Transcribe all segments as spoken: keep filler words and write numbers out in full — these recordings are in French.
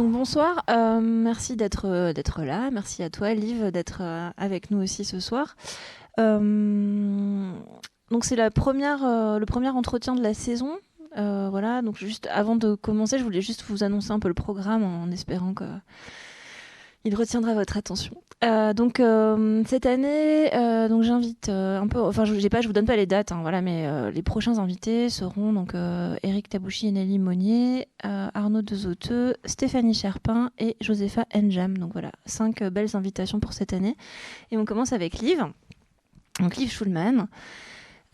Donc bonsoir, euh, merci d'être d'être là, merci à toi Liv d'être avec nous aussi ce soir. Euh, donc c'est la première, euh, le premier entretien de la saison. Euh, voilà, donc juste avant de commencer, je voulais juste vous annoncer un peu le programme en espérant que il retiendra votre attention. Euh, donc euh, cette année, euh, donc j'invite euh, un peu, enfin je, j'ai pas, je vous donne pas les dates, hein, voilà, mais euh, les prochains invités seront donc euh, Éric Tabouchi et Nelly Monnier, euh, Arnaud Desauteux, Stéphanie Cherpin et Josepha Njam. Donc voilà, cinq euh, belles invitations pour cette année. Et on commence avec Liv, donc Liv Schulman.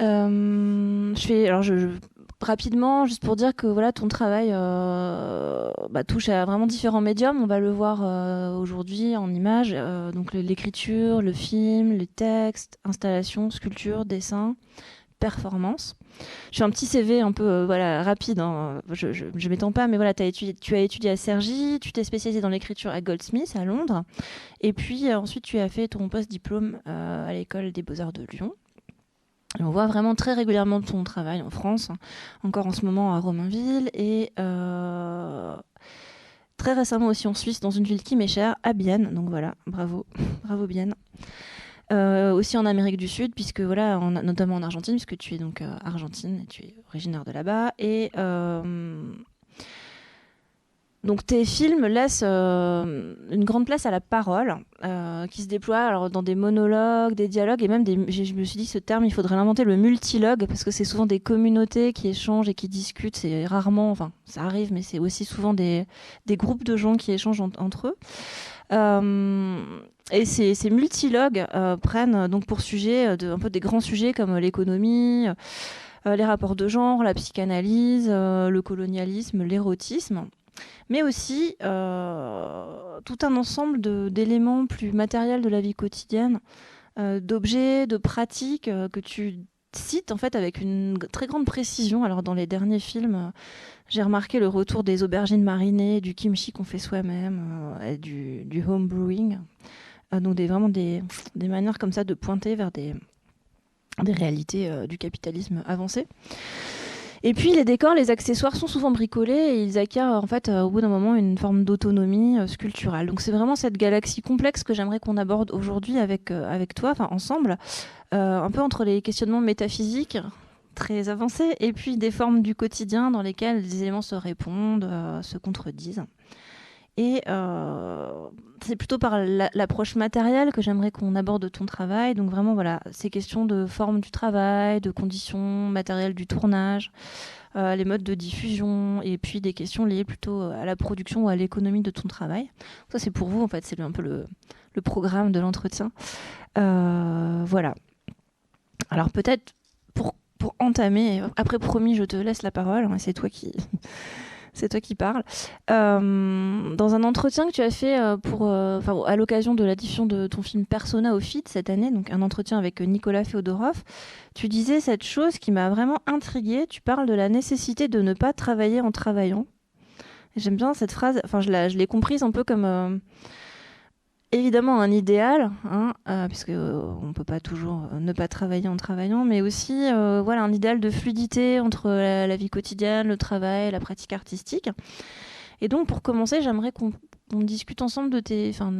Euh, je fais, alors je, je rapidement, juste pour dire que voilà, ton travail euh, bah, touche à vraiment différents médiums. On va le voir euh, aujourd'hui en images, euh, donc l'écriture, le film, les textes, installation, sculpture, dessin, performance. Je fais un petit C V un peu euh, voilà, rapide, hein. je, je, je m'étends pas, mais voilà, t'as étudié, tu as étudié à Cergy, tu t'es spécialisée dans l'écriture à Goldsmith à Londres, et puis euh, ensuite tu as fait ton post-diplôme euh, à l'école des Beaux-Arts de Lyon. Et on voit vraiment très régulièrement ton travail en France, encore en ce moment à Romainville, et euh, très récemment aussi en Suisse, dans une ville qui m'est chère, à Bienne. Donc voilà, bravo, bravo Bienne. Euh, aussi en Amérique du Sud, puisque voilà, en, notamment en Argentine, puisque tu es donc euh, argentine, tu es originaire de là-bas. Et euh, donc tes films laissent euh, une grande place à la parole, euh, qui se déploie alors, dans des monologues, des dialogues, et même des, je me suis dit que ce terme, il faudrait l'inventer, le multilogue, parce que c'est souvent des communautés qui échangent et qui discutent, c'est rarement, enfin ça arrive, mais c'est aussi souvent des, des groupes de gens qui échangent en, entre eux. Euh, et ces, ces multilogues euh, prennent donc pour sujet de, un peu des grands sujets comme l'économie, euh, les rapports de genre, la psychanalyse, euh, le colonialisme, l'érotisme, mais aussi euh, tout un ensemble de, d'éléments plus matériels de la vie quotidienne, euh, d'objets, de pratiques euh, que tu cites en fait avec une très grande précision. Alors dans les derniers films, euh, j'ai remarqué le retour des aubergines marinées, du kimchi qu'on fait soi-même, euh, et du, du home brewing, euh, donc des, vraiment des, des manières comme ça de pointer vers des, des réalités euh, du capitalisme avancé. Et puis les décors, les accessoires sont souvent bricolés et ils acquièrent en fait euh, au bout d'un moment une forme d'autonomie euh, sculpturale. Donc c'est vraiment cette galaxie complexe que j'aimerais qu'on aborde aujourd'hui avec, euh, avec toi, enfin ensemble, euh, un peu entre les questionnements métaphysiques très avancés et puis des formes du quotidien dans lesquelles les éléments se répondent, euh, se contredisent. Et euh, c'est plutôt par la, l'approche matérielle que j'aimerais qu'on aborde ton travail. Donc vraiment, voilà, ces questions de forme du travail, de conditions matérielles du tournage, euh, les modes de diffusion, et puis des questions liées plutôt à la production ou à l'économie de ton travail. Ça, c'est pour vous, en fait, c'est un peu le, le programme de l'entretien. Euh, voilà. Alors peut-être, pour, pour entamer, après promis, je te laisse la parole, hein, c'est toi qui... C'est toi qui parles. Euh, dans un entretien que tu as fait euh, pour, euh, à l'occasion de la diffusion de ton film Persona au F I D cette année, donc un entretien avec Nicolas Féodorov, tu disais cette chose qui m'a vraiment intriguée. Tu parles de la nécessité de ne pas travailler en travaillant. Et j'aime bien cette phrase. Enfin, je, la, je l'ai comprise un peu comme euh, évidemment un idéal, hein, euh, puisque euh, on peut pas toujours ne pas travailler en travaillant, mais aussi euh, voilà un idéal de fluidité entre la, la vie quotidienne, le travail, la pratique artistique. Et donc pour commencer, j'aimerais qu'on, qu'on discute ensemble de tes, enfin,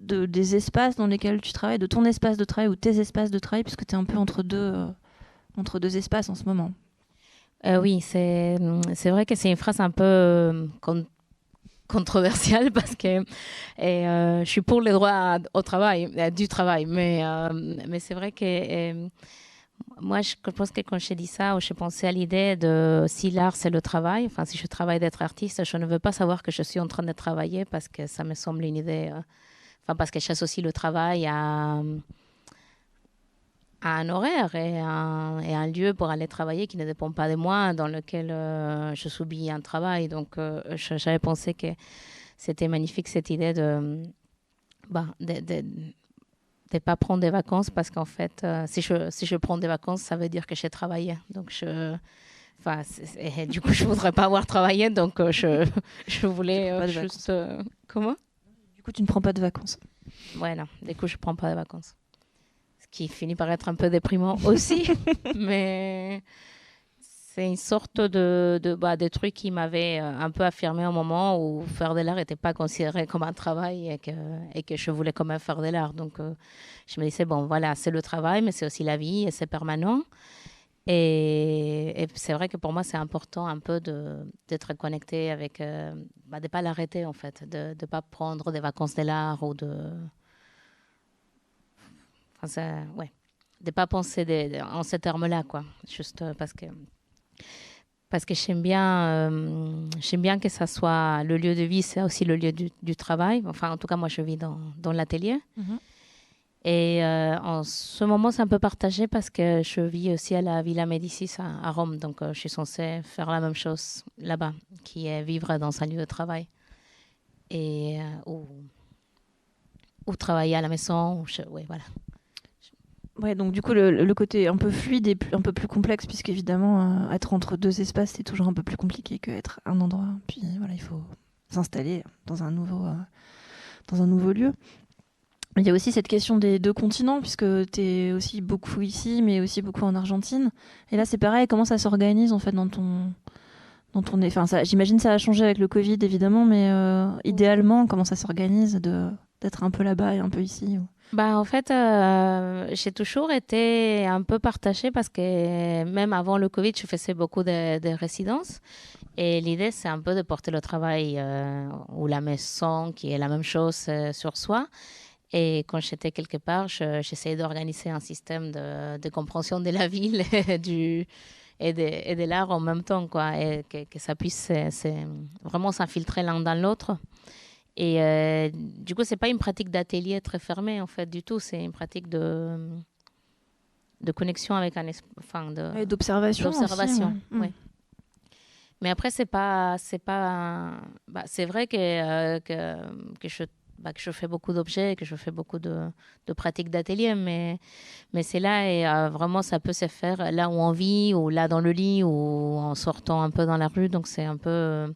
de, des espaces dans lesquels tu travailles, de ton espace de travail ou tes espaces de travail, puisque tu es un peu entre deux, euh, entre deux espaces en ce moment. Euh, oui, c'est c'est vrai que c'est une phrase un peu euh, quand... controversial parce que et, euh, je suis pour les droits au travail, du travail, mais, euh, mais c'est vrai que euh, moi je pense que quand j'ai dit ça, j'ai pensé à l'idée de si l'art c'est le travail, enfin si je travaille d'être artiste, je ne veux pas savoir que je suis en train de travailler parce que ça me semble une idée, euh, enfin parce que j'associe le travail à, à un horaire et à un, et à un lieu pour aller travailler qui ne dépend pas de moi, dans lequel euh, je subis un travail. Donc, euh, je, j'avais pensé que c'était magnifique, cette idée de bah, de, de, de pas prendre des vacances, parce qu'en fait, euh, si, je, si je prends des vacances, ça veut dire que j'ai travaillé. Donc, je... Enfin, du coup, je ne voudrais pas avoir travaillé, donc euh, je, je voulais euh, juste... Euh, comment ? Du coup, tu ne prends pas de vacances. Voilà, du coup, je ne prends pas de vacances. Qui finit par être un peu déprimant aussi, mais fait une sorte de, de, bah, de truc qui m'avait un peu affirmé au moment où faire de l'art n'était pas considéré comme un travail et que, et que je voulais quand même faire de l'art. Donc, euh, je me disais, bon, voilà, c'est le travail, mais c'est aussi la vie et c'est permanent. Et, et c'est vrai que pour moi, c'est important un peu de, d'être connecté avec... Euh, bah, de ne pas l'arrêter, en fait, de ne pas prendre des vacances de l'art ou de... Enfin, ça, ouais. De ne pas penser de, de, en ces termes-là, quoi. Juste parce que, parce que j'aime bien, euh, j'aime bien que ça soit le lieu de vie, c'est aussi le lieu du, du travail. Enfin, en tout cas, moi, je vis dans, dans l'atelier. Mm-hmm. Et euh, en ce moment, c'est un peu partagé parce que je vis aussi à la Villa Médicis à, à Rome. Donc, euh, je suis censée faire la même chose là-bas, qui est vivre dans un lieu de travail. Et, euh, ou, ou travailler à la maison. Ou je, ouais, voilà. Ouais, donc du coup, le, le côté un peu fluide est un peu plus complexe, puisqu'évidemment, euh, être entre deux espaces, c'est toujours un peu plus compliqué qu'être un endroit. Puis voilà, il faut s'installer dans un nouveau, euh, dans un nouveau lieu. Il y a aussi cette question des deux continents, puisque tu es aussi beaucoup ici, mais aussi beaucoup en Argentine. Et là, c'est pareil, comment ça s'organise en fait dans ton... Dans ton... Enfin, ça, j'imagine que ça a changé avec le Covid, évidemment, mais euh, idéalement, comment ça s'organise de... d'être un peu là-bas et un peu ici ou... Bah, en fait, euh, j'ai toujours été un peu partagée parce que même avant le Covid, je faisais beaucoup de, de résidences. Et l'idée, c'est un peu de porter le travail euh, ou la maison, qui est la même chose euh, sur soi. Et quand j'étais quelque part, je, j'essayais d'organiser un système de, de compréhension de la ville et, du, et, de, et de l'art en même temps, quoi. Et que, que ça puisse c'est, c'est vraiment s'infiltrer l'un dans l'autre. Et euh, du coup, ce n'est pas une pratique d'atelier très fermée, en fait, du tout. C'est une pratique de, de connexion avec un espace... Enfin, de, et d'observation, d'observation aussi, ouais. Oui. Mais après, c'est pas... C'est, pas, bah, c'est vrai que, euh, que, que, je, bah, que je fais beaucoup d'objets, que je fais beaucoup de, de pratiques d'atelier, mais, mais c'est là, et euh, vraiment, ça peut se faire là où on vit, ou là dans le lit, ou en sortant un peu dans la rue. Donc, c'est un peu...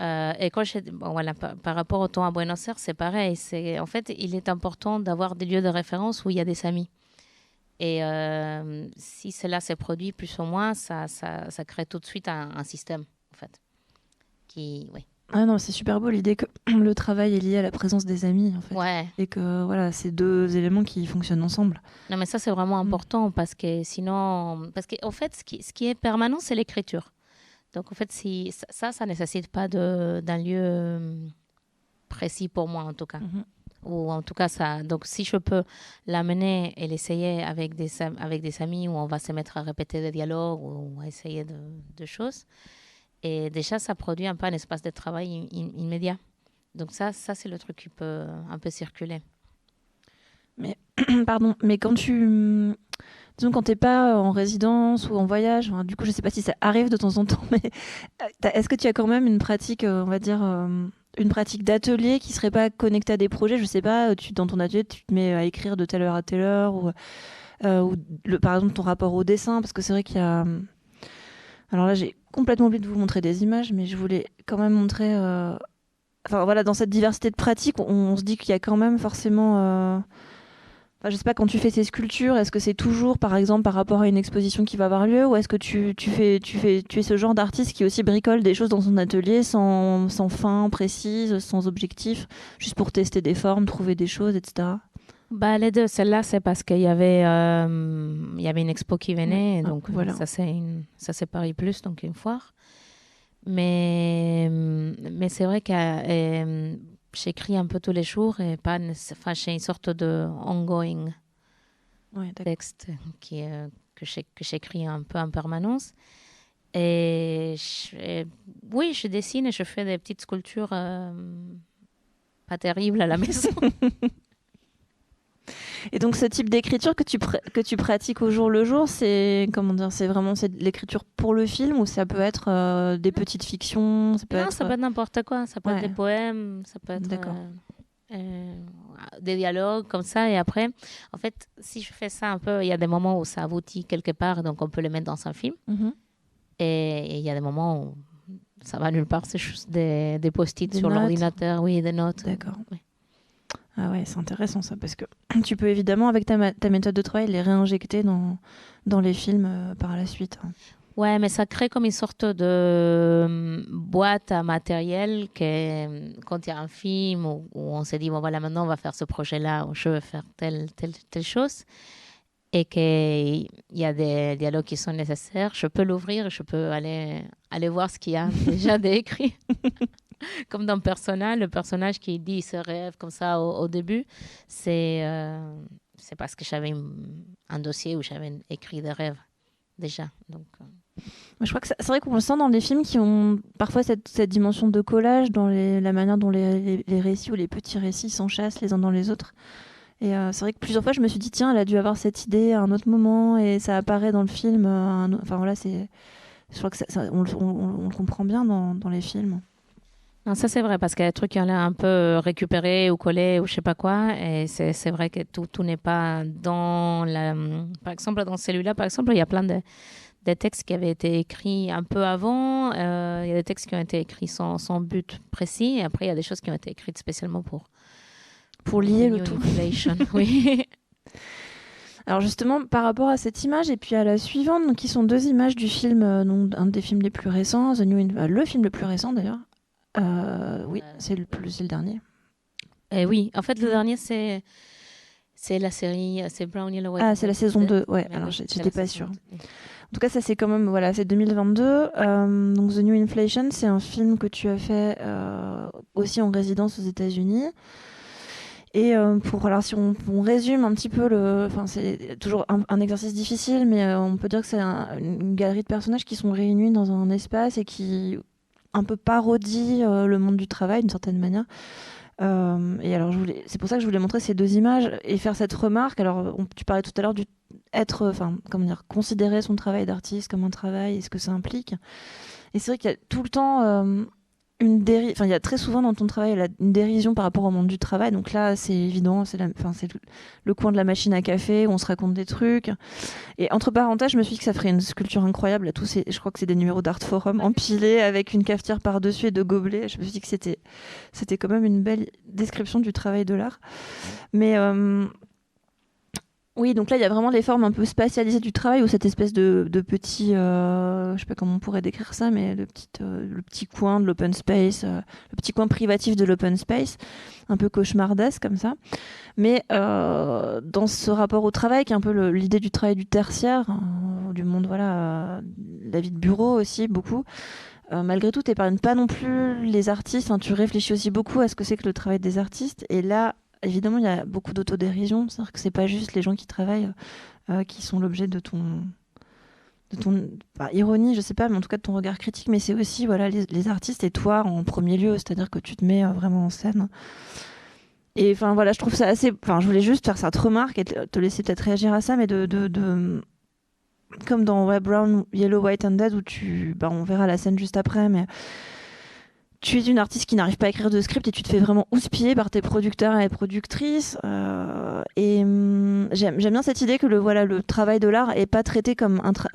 Euh, et quand je, bon, voilà, par, par rapport au temps à Buenos Aires, c'est pareil. C'est, en fait, il est important d'avoir des lieux de référence où il y a des amis. Et euh, si cela s'est produit plus ou moins, ça, ça, ça crée tout de suite un, un système, en fait. Qui, oui. Ah non, c'est super beau l'idée que le travail est lié à la présence des amis, en fait. Ouais. Et que voilà, c'est deux éléments qui fonctionnent ensemble. Non, mais ça c'est vraiment important mmh. parce que sinon, parce que en fait, ce qui, ce qui est permanent, c'est l'écriture. Donc, en fait, si, ça, ça ne nécessite pas de, d'un lieu précis pour moi, en tout cas. Mm-hmm. Ou en tout cas, ça... Donc, si je peux l'amener et l'essayer avec des, avec des amis où on va se mettre à répéter des dialogues ou à essayer de, de choses, et déjà, ça produit un peu un espace de travail in, immédiat. Donc, ça, ça, c'est le truc qui peut un peu circuler. Mais, pardon, mais quand tu... Disons, quand t'es pas en résidence ou en voyage, enfin, du coup, je sais pas si ça arrive de temps en temps, mais est-ce que tu as quand même une pratique, on va dire, euh, une pratique d'atelier qui serait pas connectée à des projets ? Je sais pas, tu, dans ton atelier, tu te mets à écrire de telle heure à telle heure, ou, euh, ou le, par exemple, ton rapport au dessin, parce que c'est vrai qu'il y a... Alors là, j'ai complètement oublié de vous montrer des images, mais je voulais quand même montrer... Euh... Enfin, voilà, dans cette diversité de pratiques, on, on se dit qu'il y a quand même forcément... Euh... Enfin, je ne sais pas, quand tu fais ces sculptures, est-ce que c'est toujours, par exemple, par rapport à une exposition qui va avoir lieu, ou est-ce que tu, tu, fais, tu, fais, tu es ce genre d'artiste qui aussi bricole des choses dans son atelier sans, sans fin précise, sans objectif, juste pour tester des formes, trouver des choses, et cetera. Bah, les deux. Celle-là, c'est parce qu'il y avait, euh, il y avait une expo qui venait, ouais. Donc ah, voilà. ça, c'est une, ça c'est Paris Plus, donc une foire. Mais, mais c'est vrai que... J'écris un peu tous les jours et pas, enfin, j'ai une sorte de ongoing ouais, texte qui, euh, que, j'ai, que j'écris un peu en permanence. Et, et oui, je dessine et je fais des petites sculptures euh, pas terribles à la maison. Et donc, ce type d'écriture que tu, pr- que tu pratiques au jour le jour, c'est, comment dire, c'est vraiment c'est l'écriture pour le film ou ça peut être euh, des petites fictions ça peut Non, être... ça peut être n'importe quoi. Ça peut ouais. être des poèmes, ça peut être euh, euh, des dialogues comme ça. Et après, en fait, si je fais ça un peu, il y a des moments où ça aboutit quelque part, donc on peut le mettre dans un film. Mm-hmm. Et il y a des moments où ça va nulle part, c'est juste des, des post-it des sur notes. L'ordinateur, oui, des notes. D'accord. Oui. Ah ouais, c'est intéressant ça, parce que tu peux évidemment, avec ta, ma- ta méthode de travail, les réinjecter dans, dans les films euh, par la suite. Hein. Ouais, mais ça crée comme une sorte de boîte à matériel que quand il y a un film où, où on se dit, bon voilà, maintenant on va faire ce projet-là, ou je veux faire telle, telle, telle chose, et qu'il y a des dialogues qui sont nécessaires, je peux l'ouvrir, je peux aller, aller voir ce qu'il y a déjà d'écrit. Comme dans Persona, le personnage qui dit ce rêve comme ça au, au début, c'est, euh, c'est parce que j'avais un dossier où j'avais écrit des rêves déjà. Donc, euh... je crois que c'est vrai qu'on le sent dans les films qui ont parfois cette, cette dimension de collage, dans les, la manière dont les, les, les récits ou les petits récits s'enchassent les uns dans les autres. Et euh, c'est vrai que plusieurs fois, je me suis dit, tiens, elle a dû avoir cette idée à un autre moment, et ça apparaît dans le film. Euh, un... Enfin voilà, c'est... je crois que ça, ça, on, on, on le comprend bien dans, dans les films. Non, ça c'est vrai, parce qu'il y a des trucs qui ont l'air un peu récupérés ou collés ou je sais pas quoi, et c'est, c'est vrai que tout, tout n'est pas dans la... Par exemple, dans celui-là, par exemple, il y a plein de, de textes qui avaient été écrits un peu avant, euh, il y a des textes qui ont été écrits sans, sans but précis, et après il y a des choses qui ont été écrites spécialement pour... pour lier le tout. Oui. Alors justement, par rapport à cette image et puis à la suivante, donc, qui sont deux images du film, euh, donc, un des films les plus récents, The New In- euh, le film le plus récent d'ailleurs. Euh, oui, euh, c'est, le plus, c'est le dernier. Et oui, en fait, le dernier, c'est, c'est la série, c'est Brown, Yellow, White. Ah, c'est la saison deux, ouais, mais alors oui, j'étais pas sûre. deux. En tout cas, ça c'est quand même, voilà, c'est deux mille vingt-deux. Euh, donc The New Inflation, c'est un film que tu as fait euh, aussi en résidence aux États-Unis. Et pour, alors si on, on résume un petit peu, le, enfin c'est toujours un, un exercice difficile, mais euh, on peut dire que c'est un, une galerie de personnages qui sont réunis dans un espace et qui un peu parodie euh, le monde du travail d'une certaine manière. Euh, et alors je voulais, c'est pour ça que je voulais montrer ces deux images et faire cette remarque. Alors on, tu parlais tout à l'heure du être, enfin comment dire, considérer son travail d'artiste comme un travail et ce que ça implique. Et c'est vrai qu'il y a tout le temps. Euh, Une déri- enfin, il y a très souvent dans ton travail la, une dérision par rapport au monde du travail. Donc là, c'est évident, c'est, la, enfin, c'est le, le coin de la machine à café où on se raconte des trucs. Et entre parenthèses, je me suis dit que ça ferait une sculpture incroyable. À tous ces, je crois que c'est des numéros d'Art Forum empilés avec une cafetière par-dessus et deux gobelets. Je me suis dit que c'était, c'était quand même une belle description du travail de l'art. Mais... Euh, oui, donc là, il y a vraiment les formes un peu spatialisées du travail, ou cette espèce de, de petit, euh, je ne sais pas comment on pourrait décrire ça, mais le petit, euh, le petit coin de l'open space, euh, le petit coin privatif de l'open space, un peu cauchemardesque comme ça. Mais euh, dans ce rapport au travail, qui est un peu le, l'idée du travail du tertiaire, euh, du monde, voilà, euh, la vie de bureau aussi, beaucoup, euh, malgré tout, tu n'épargnes pas non plus les artistes, hein, tu réfléchis aussi beaucoup à ce que c'est que le travail des artistes, et là, évidemment, il y a beaucoup d'autodérision, c'est-à-dire que c'est pas juste les gens qui travaillent euh, qui sont l'objet de ton, de ton bah, ironie, je sais pas, mais en tout cas de ton regard critique, mais c'est aussi voilà, les, les artistes et toi en premier lieu, c'est-à-dire que tu te mets euh, vraiment en scène. Et enfin voilà, je trouve ça assez. Enfin, je voulais juste faire cette remarque et te, te laisser peut-être réagir à ça, mais de, de, de comme dans ouais, Brown, Yellow, White and Dead, où tu, bah, on verra la scène juste après, mais. Tu es une artiste qui n'arrive pas à écrire de script et tu te fais vraiment houspiller par tes producteurs et productrices. Euh, et hum, j'aime, j'aime bien cette idée que le, voilà, le travail de l'art n'est pas traité comme un tra-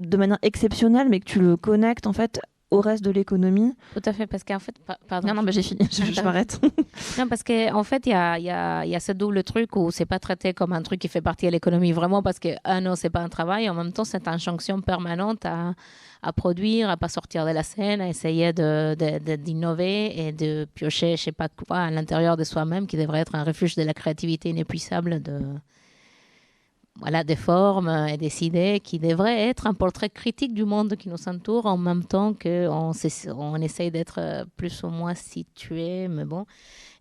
de manière exceptionnelle, mais que tu le connectes en fait, au reste de l'économie. Tout à fait, parce qu'en fait... Pa- pardon. Non, non, mais j'ai fini, je, je m'arrête. Non, parce qu'en fait, il y a, y, a, y a ce double truc où ce n'est pas traité comme un truc qui fait partie de l'économie, vraiment, parce que, ah non, ce n'est pas un travail, en même temps, c'est une injonction permanente à... à produire, à ne pas sortir de la scène, à essayer de, de, de, d'innover et de piocher, je ne sais pas quoi, à l'intérieur de soi-même, qui devrait être un refuge de la créativité inépuisable, de, voilà, des formes et des idées, qui devrait être un portrait critique du monde qui nous entoure, en même temps qu'on on essaye d'être plus ou moins situé, mais bon.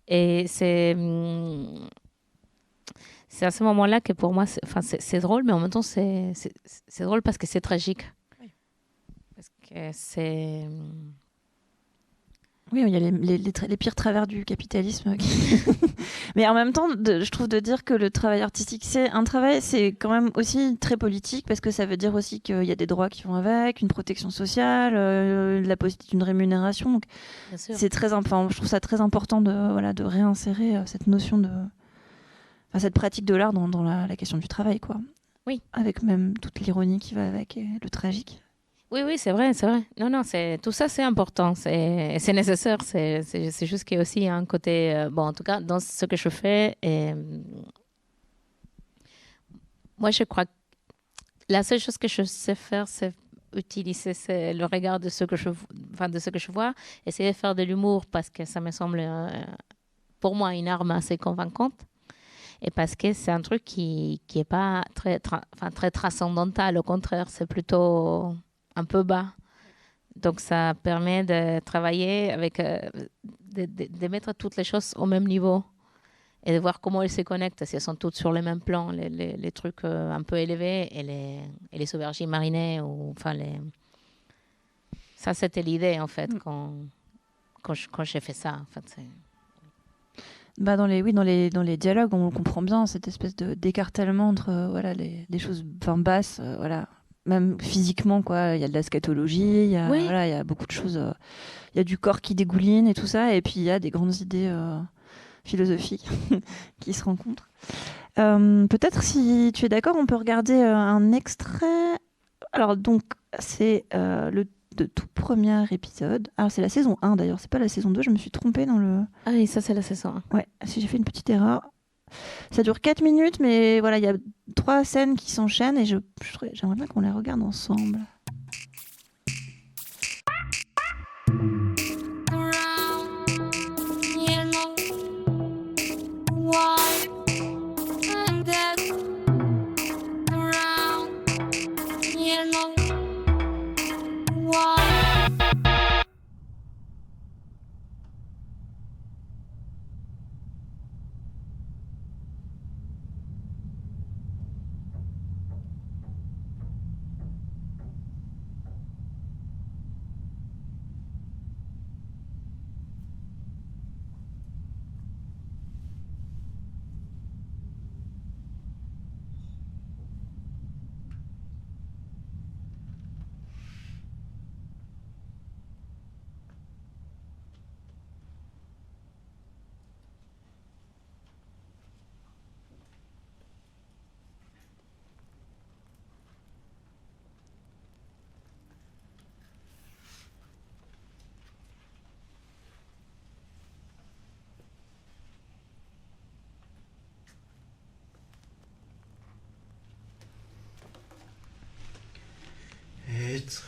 Et c'est... C'est à ce moment-là que pour moi, c'est, enfin, c'est, c'est drôle, mais en même temps, c'est, c'est, c'est drôle parce que c'est tragique. C'est... Oui, il y a les, les, les, tra- les pires travers du capitalisme. Qui... Mais en même temps, de, je trouve de dire que le travail artistique, c'est un travail, c'est quand même aussi très politique, parce que ça veut dire aussi qu'il y a des droits qui vont avec, une protection sociale, euh, la possibilité d'une rémunération. Donc c'est très, enfin, je trouve ça très important de, voilà, de réinsérer cette notion de... Enfin, cette pratique de l'art dans, dans la, la question du travail, quoi. Oui. Avec même toute l'ironie qui va avec et le tragique. Oui, oui, c'est vrai, c'est vrai. Non, non, c'est, tout ça, c'est important, c'est, c'est nécessaire. C'est, c'est, c'est juste qu'il y a aussi un côté... Euh, bon, en tout cas, dans ce que je fais, et, euh, moi, je crois que la seule chose que je sais faire, c'est utiliser ce, le regard de ce que je, enfin, de ce que je vois, essayer de faire de l'humour parce que ça me semble, euh, pour moi, une arme assez convaincante. Et parce que c'est un truc qui qui est pas très tra, enfin très transcendantal, au contraire, c'est plutôt un peu bas. Donc ça permet de travailler avec euh, de, de, de mettre toutes les choses au même niveau et de voir comment elles se connectent, si elles sont toutes sur le même plan, les, les, les trucs euh, un peu élevés et les et les aubergines marinées ou enfin les... ça c'était l'idée en fait quand quand je, quand j'ai fait ça en fait. C'est... Bah dans les oui dans les dans les dialogues on comprend bien cette espèce de d'écartèlement entre euh, voilà les les choses enfin basses euh, voilà même physiquement quoi, il y a de la scatologie, il y a oui. voilà il y a beaucoup de choses, euh, il y a du corps qui dégouline et tout ça, et puis il y a des grandes idées euh, philosophiques qui se rencontrent. Euh, peut-être si tu es d'accord on peut regarder euh, un extrait. Alors donc c'est euh, le de tout premier épisode. Ah, c'est la saison un d'ailleurs, c'est pas la saison deux, je me suis trompée dans le... Ah oui, ça c'est la saison un. Ouais, si j'ai fait une petite erreur. Ça dure quatre minutes, mais voilà, il y a trois scènes qui s'enchaînent et je, je, j'aimerais bien qu'on les regarde ensemble. Être,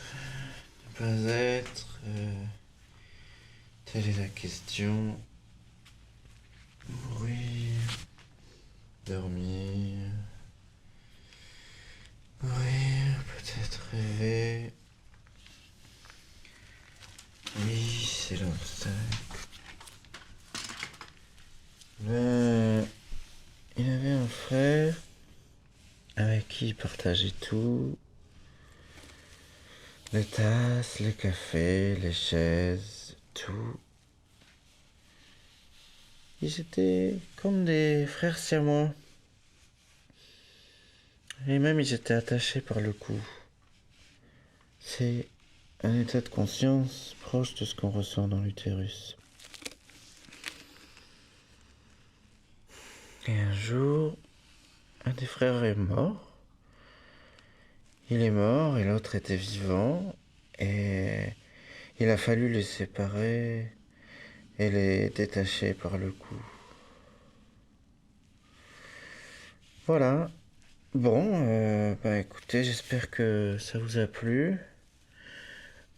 ne pas être, euh, telle est la question. Mourir, dormir, mourir, peut-être rêver. Oui, c'est l'obstacle. Mais il avait un frère avec qui il partageait tout. Les tasses, les cafés, les chaises, tout. Ils étaient comme des frères siamois. Et même ils étaient attachés par le cou. C'est un état de conscience proche de ce qu'on ressent dans l'utérus. Et un jour, un des frères est mort. Il est mort et l'autre était vivant et il a fallu les séparer et les détacher par le cou. Voilà. Bon, euh, bah écoutez, j'espère que ça vous a plu.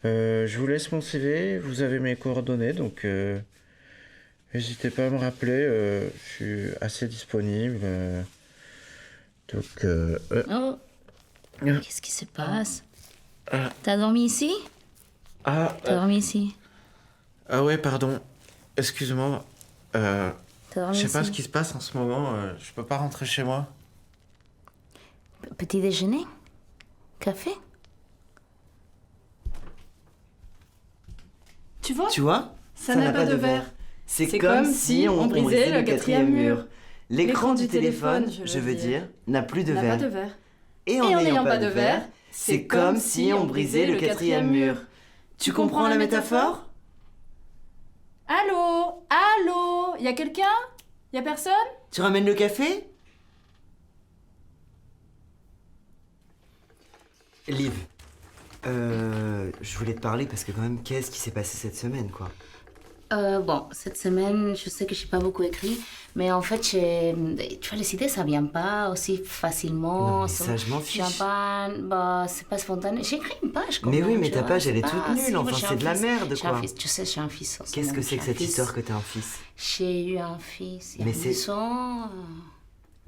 Euh, je vous laisse mon C V, vous avez mes coordonnées, donc euh, n'hésitez pas à me rappeler, euh, je suis assez disponible. Euh, donc... Euh, euh, oh. Qu'est-ce qui se passe? Ah. T'as dormi ici? Ah. T'as dormi euh... ici? Ah ouais, pardon. Excuse-moi. Euh, je sais pas ce qui se passe en ce moment. Euh, je peux pas rentrer chez moi. P- petit déjeuner? Café? Tu vois? Tu vois? Ça, Ça n'a pas, pas de verre. C'est, C'est comme, comme si on, on brisait, brisait le quatrième mur. L'écran du téléphone, téléphone je, je veux dire, dire n'a plus de n'a verre. Pas de verre. Et en n'ayant pas de verre, c'est comme si on brisait le quatrième mur. Tu comprends la métaphore? Allô? Allô? Y'a quelqu'un? Y'a personne? Tu ramènes le café? Liv, euh, je voulais te parler parce que quand même, qu'est-ce qui s'est passé cette semaine, quoi? Euh, bon, cette semaine, je sais que j'ai pas beaucoup écrit, mais en fait, tu vois, les idées, ça vient pas aussi facilement. Non, mais ça, je m'en fiche. Pas, bah, c'est pas spontané. J'ai écrit une page, quand mais même. Mais oui, mais ta vois, page, elle est toute ah, nulle, enfin, c'est de la merde, quoi. Tu sais, j'ai un fils. Qu'est-ce que c'est que cette histoire que t'as un fils? J'ai eu un fils il y a dix ans.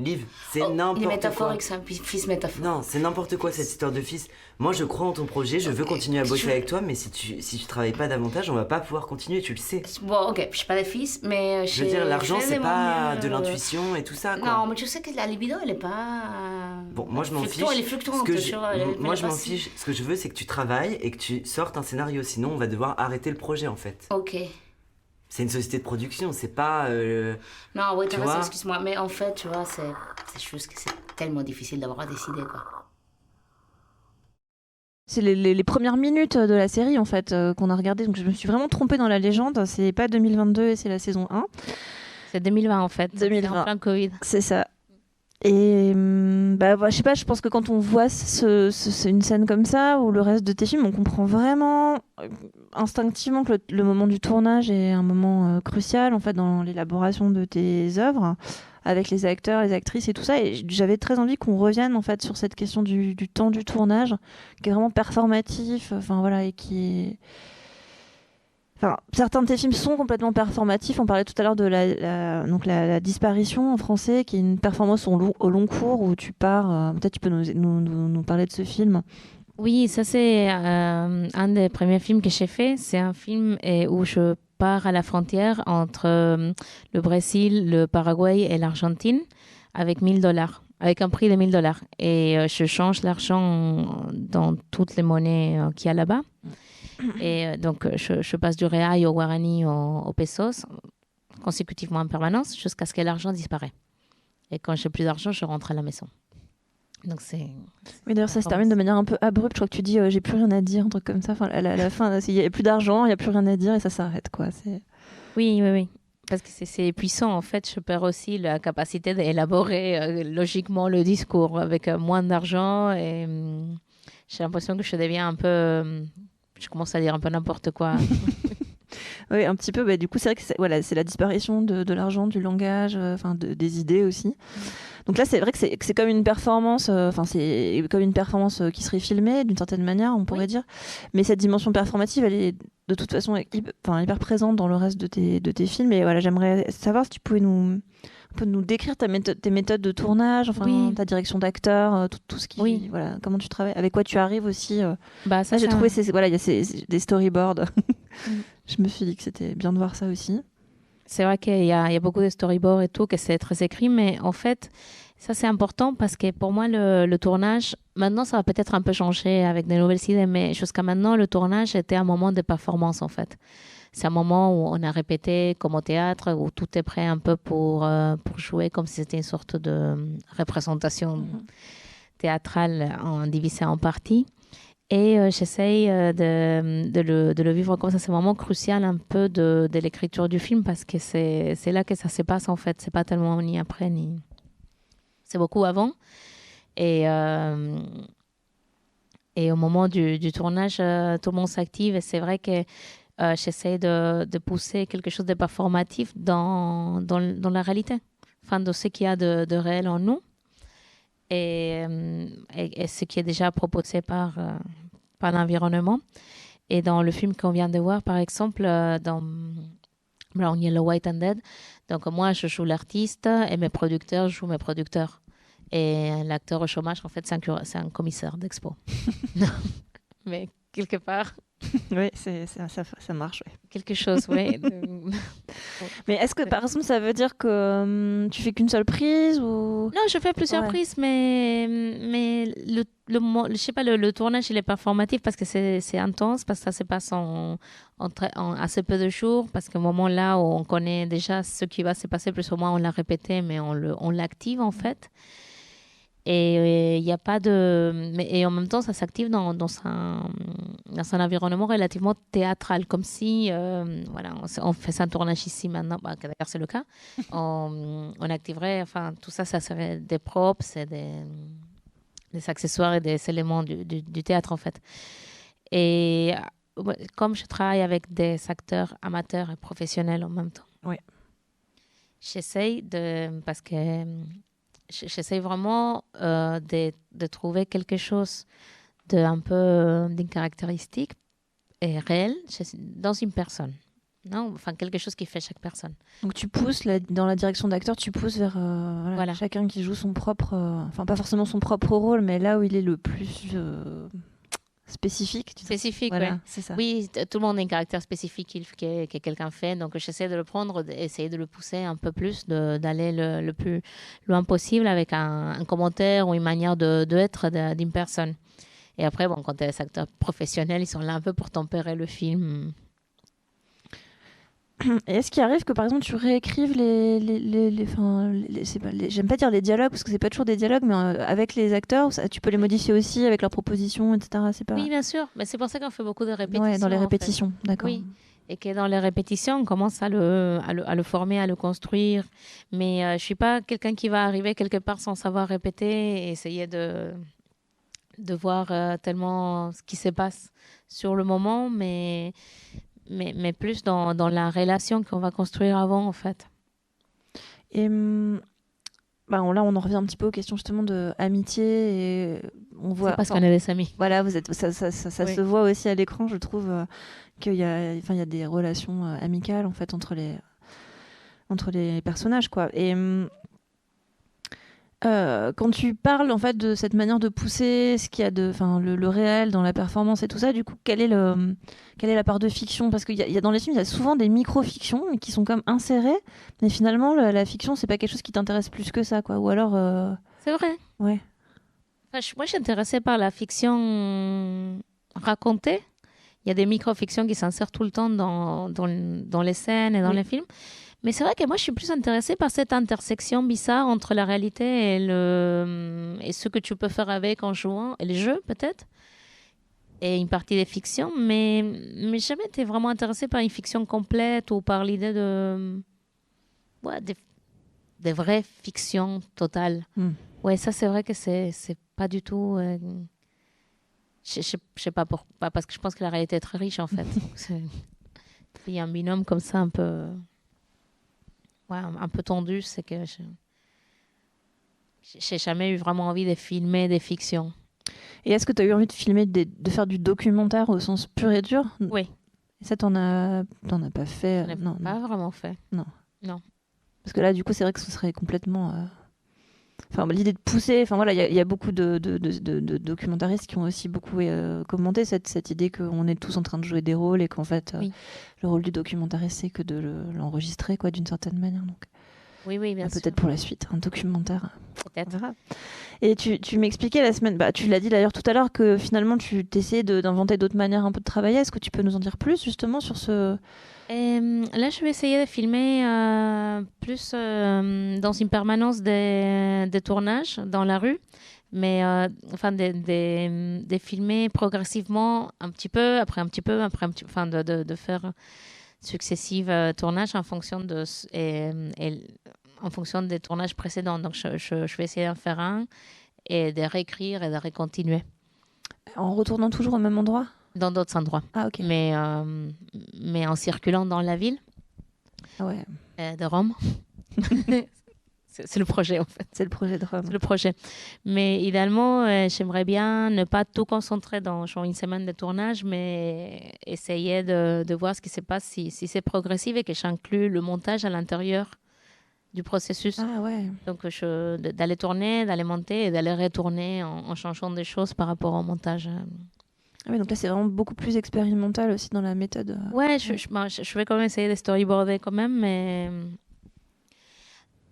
Liv, c'est oh, n'importe quoi. Il est métaphorique, c'est un fils métaphorique. Non, c'est n'importe quoi cette histoire de fils. Moi, je crois en ton projet, je veux continuer à bosser je... avec toi, mais si tu si tu travailles pas davantage, on va pas pouvoir continuer, tu le sais. Bon, ok, je suis pas de fils, mais je veux dire, l'argent, c'est pas de l'intuition et tout ça, quoi. Non, mais tu sais que la libido, elle est pas. Bon, moi, je m'en fiche. Elle est fluctuante, je... je... Moi, je m'en fiche. Ce que je veux, c'est que tu travailles et que tu sortes un scénario, sinon, on va devoir arrêter le projet, en fait. Ok. C'est une société de production, c'est pas... Euh, non, oui, t'as raison, excuse-moi, mais en fait, tu vois, c'est juste que c'est tellement difficile d'avoir à décider, quoi. C'est les, les, les premières minutes de la série, en fait, euh, qu'on a regardées, donc je me suis vraiment trompée dans la légende, c'est pas deux mille vingt-deux et c'est la saison un. C'est deux mille vingt, en fait, deux mille vingt en plein Covid. C'est ça. Et bah, bah je sais pas, je pense que quand on voit ce, ce, une scène comme ça ou le reste de tes films, on comprend vraiment instinctivement que le, le moment du tournage est un moment euh, crucial en fait dans l'élaboration de tes œuvres avec les acteurs, les actrices et tout ça. Et j'avais très envie qu'on revienne en fait sur cette question du, du temps du tournage, qui est vraiment performatif, enfin voilà, et qui est... Enfin, certains de tes films sont complètement performatifs. On parlait tout à l'heure de la, la, donc la, la disparition en français, qui est une performance au long, au long cours où tu pars. Euh, peut-être tu peux nous, nous, nous, nous parler de ce film. Oui, ça c'est euh, un des premiers films que j'ai fait. C'est un film eh, où je pars à la frontière entre euh, le Brésil, le Paraguay et l'Argentine avec mille dollars, avec un prix de mille dollars. Et euh, je change l'argent dans toutes les monnaies euh, qu'il y a là-bas. Et donc, je, je passe du real au guarani au, au pesos consécutivement en permanence jusqu'à ce que l'argent disparaisse. Et quand j'ai plus d'argent, je rentre à la maison. Donc c'est. Oui, d'ailleurs, ça se termine de manière un peu abrupte. Je crois que tu dis euh, j'ai plus rien à dire, un truc comme ça. Enfin, à la, à la fin, il n'y a plus d'argent, il n'y a plus rien à dire et ça s'arrête, quoi. C'est... Oui, oui, oui. Parce que c'est puissant, en fait. Je perds aussi la capacité d'élaborer euh, logiquement le discours avec euh, moins d'argent et euh, j'ai l'impression que je deviens un peu. Euh, Je commence à dire un peu n'importe quoi. Oui, un petit peu. Bah, du coup, c'est vrai que c'est, voilà, c'est la disparition de, de l'argent, du langage, euh, de, des idées aussi. Donc là, c'est vrai que c'est, que c'est comme une performance, euh, c'est comme une performance qui serait filmée, d'une certaine manière, on pourrait oui. dire. Mais cette dimension performative, elle est de toute façon hyper, hyper présente dans le reste de tes, de tes films. Et voilà, j'aimerais savoir si tu pouvais nous, un peu nous décrire ta méthode, tes méthodes de tournage, enfin, oui. ta direction d'acteur, tout, tout ce qui... Oui. Voilà, comment tu travailles, avec quoi tu arrives aussi. Euh... Bah, ça, là, j'ai ça... trouvé ces, voilà, y a ces, ces, des storyboards. Mm. Je me suis dit que c'était bien de voir ça aussi. C'est vrai qu'il y, y a beaucoup de storyboards et tout, que c'est très écrit, mais en fait, ça c'est important parce que pour moi, le, le tournage, maintenant ça va peut-être un peu changer avec des nouvelles idées, mais jusqu'à maintenant, le tournage était un moment de performance en fait. C'est un moment où on a répété comme au théâtre, où tout est prêt un peu pour, euh, pour jouer, comme si c'était une sorte de représentation théâtrale en, divisée en parties. Et euh, j'essaye euh, de, de, le, de le vivre comme ça. C'est vraiment crucial un peu de, de l'écriture du film parce que c'est, c'est là que ça se passe en fait. C'est pas tellement ni après, ni... C'est beaucoup avant. Et, euh, et au moment du, du tournage, euh, tout le monde s'active. Et c'est vrai que euh, j'essaye de, de pousser quelque chose de performatif dans, dans, dans la réalité. Enfin, de ce qu'il y a de, de réel en nous. Et, et, et ce qui est déjà proposé par, euh, par l'environnement. Et dans le film qu'on vient de voir, par exemple, euh, dans Brown, Yellow, White and Dead, donc moi, je joue l'artiste et mes producteurs jouent mes producteurs. Et l'acteur au chômage, en fait, c'est un, c'est un commissaire d'expo. Mais quelque part... Oui, c'est, c'est, ça, ça marche. Ouais. Quelque chose, oui. Mais est-ce que, par exemple, ça veut dire que euh, tu fais qu'une seule prise ou... Non, je fais plusieurs ouais. prises, mais, mais le, le, le, je sais pas, le, le tournage, il est performatif parce que c'est, c'est intense, parce que ça se passe en, en, en assez peu de jours, parce qu'au moment là où on connaît déjà ce qui va se passer, plus ou moins on l'a répété, mais on, le, on l'active en fait. Et il n'y a pas de... Et en même temps, ça s'active dans, dans, un, dans un environnement relativement théâtral, comme si euh, voilà, on, on faisait un tournage ici maintenant, bah, d'ailleurs c'est le cas, on, on activerait, enfin tout ça, ça serait des props, et des, des accessoires et des éléments du, du, du théâtre en fait. Et comme je travaille avec des acteurs amateurs et professionnels en même temps, oui. j'essaye de, parce que j'essaye vraiment euh, de, de trouver quelque chose d'un peu d'une caractéristique et réelle dans une personne. Non, enfin quelque chose qui fait chaque personne. Donc tu pousses la, dans la direction d'acteur, tu pousses vers euh, voilà, voilà. chacun qui joue son propre, euh, enfin pas forcément son propre rôle, mais là où il est le plus euh, spécifique. Tu spécifique, voilà, ouais. c'est ça. Oui, tout le monde a un caractère spécifique que, que quelqu'un fait, donc j'essaie de le prendre, d'essayer de le pousser un peu plus, de, d'aller le, le plus loin possible avec un, un commentaire ou une manière de, de être d'une personne. Et après, bon, quand tu es des acteurs professionnels, ils sont là un peu pour tempérer le film. Et est-ce qu'il arrive que, par exemple, tu réécrives les... les, les, les, enfin, les, c'est pas, les j'aime pas dire les dialogues, parce que c'est pas toujours des dialogues, mais euh, avec les acteurs, ça, tu peux les modifier aussi, avec leurs propositions, et cetera. C'est pas... Oui, bien sûr. Mais c'est pour ça qu'on fait beaucoup de répétitions. Oui, dans les répétitions, en fait. D'accord. Oui. Et que dans les répétitions, on commence à le, à le, à le former, à le construire. Mais euh, je suis pas quelqu'un qui va arriver quelque part sans savoir répéter et essayer de, de voir euh, tellement ce qui se passe sur le moment, mais... Mais, mais plus dans, dans la relation qu'on va construire avant, en fait. Et bah, on, là, on en revient un petit peu aux questions justement d'amitié. Et on voit, c'est parce qu'on est des amis. Voilà, vous êtes, ça, ça, ça, ça oui. se voit aussi à l'écran, je trouve, euh, qu'il y a, enfin, il y a des relations euh, amicales, en fait, entre les, entre les personnages, quoi. Et... Euh, quand tu parles en fait de cette manière de pousser ce qu'il y a de, enfin le, le réel dans la performance et tout ça, du coup, quelle est le, quelle est la part de fiction ? Parce qu'il y a, y a dans les films, il y a souvent des micro-fictions qui sont comme insérées, mais finalement la, la fiction, c'est pas quelque chose qui t'intéresse plus que ça, quoi. Ou alors. Euh... C'est vrai. Ouais. Enfin, je, moi, je suis intéressée par la fiction racontée. Il y a des micro-fictions qui s'insèrent tout le temps dans, dans, dans les scènes et dans oui. les films. Mais c'est vrai que moi, je suis plus intéressée par cette intersection bizarre entre la réalité et, le... et ce que tu peux faire avec en jouant, et les jeux peut-être, et une partie des fictions. Mais je n'ai jamais été vraiment intéressée par une fiction complète ou par l'idée de... Ouais, des... des vraies fictions totales. Mm. Ouais, ça, c'est vrai que c'est, c'est pas du tout... Euh... Je ne sais pas pourquoi, parce que je pense que la réalité est très riche, en fait. C'est... Il y a un binôme comme ça un peu... Ouais, un peu tendu, c'est que je j'ai jamais eu vraiment envie de filmer des fictions. Et est-ce que tu as eu envie de filmer, des... de faire du documentaire au sens pur et dur ? Oui. Et ça, t'en as, t'en as pas fait ? J'en ai non, pas non. vraiment fait. Non. Non. Parce que là, du coup, c'est vrai que ce serait complètement... Euh... Enfin, l'idée de pousser... Enfin, voilà, il y, y a beaucoup de, de, de, de, de documentaristes qui ont aussi beaucoup euh, commenté cette, cette idée qu'on est tous en train de jouer des rôles et qu'en fait, euh, oui. le rôle du documentariste, c'est que de le, l'enregistrer, quoi, d'une certaine manière. Donc, oui, oui, bien ah, sûr. Peut-être pour la suite, un documentaire. Peut-être. Et tu, tu m'expliquais la semaine... Bah, tu l'as dit d'ailleurs tout à l'heure que finalement, tu t'essayais de, d'inventer d'autres manières un peu de travailler. Est-ce que tu peux nous en dire plus, justement, sur ce... Et là, je vais essayer de filmer euh, plus euh, dans une permanence des, des tournages dans la rue, mais euh, enfin de, de, de filmer progressivement un petit peu, après un petit peu, après un petit, enfin de, de, de faire successifs euh, tournages en fonction de et, et en fonction des tournages précédents. Donc, je, je, je vais essayer d'en faire un et de réécrire et de récontinuer. En retournant toujours au même endroit ? Dans d'autres endroits, ah, okay. mais, euh, mais en circulant dans la ville ouais. euh, de Rome. c'est, c'est le projet, en fait. C'est le projet de Rome. C'est le projet. Mais idéalement, euh, j'aimerais bien ne pas tout concentrer dans genre, une semaine de tournage, mais essayer de, de voir ce qui se passe, si, si c'est progressif et que j'inclus le montage à l'intérieur du processus. Ah, ouais. Donc, je, d'aller tourner, d'aller monter et d'aller retourner en, en changeant des choses par rapport au montage. Ah oui, donc là, c'est vraiment beaucoup plus expérimental aussi dans la méthode. Ouais, je, je, je, je vais quand même essayer de storyboarder quand même, mais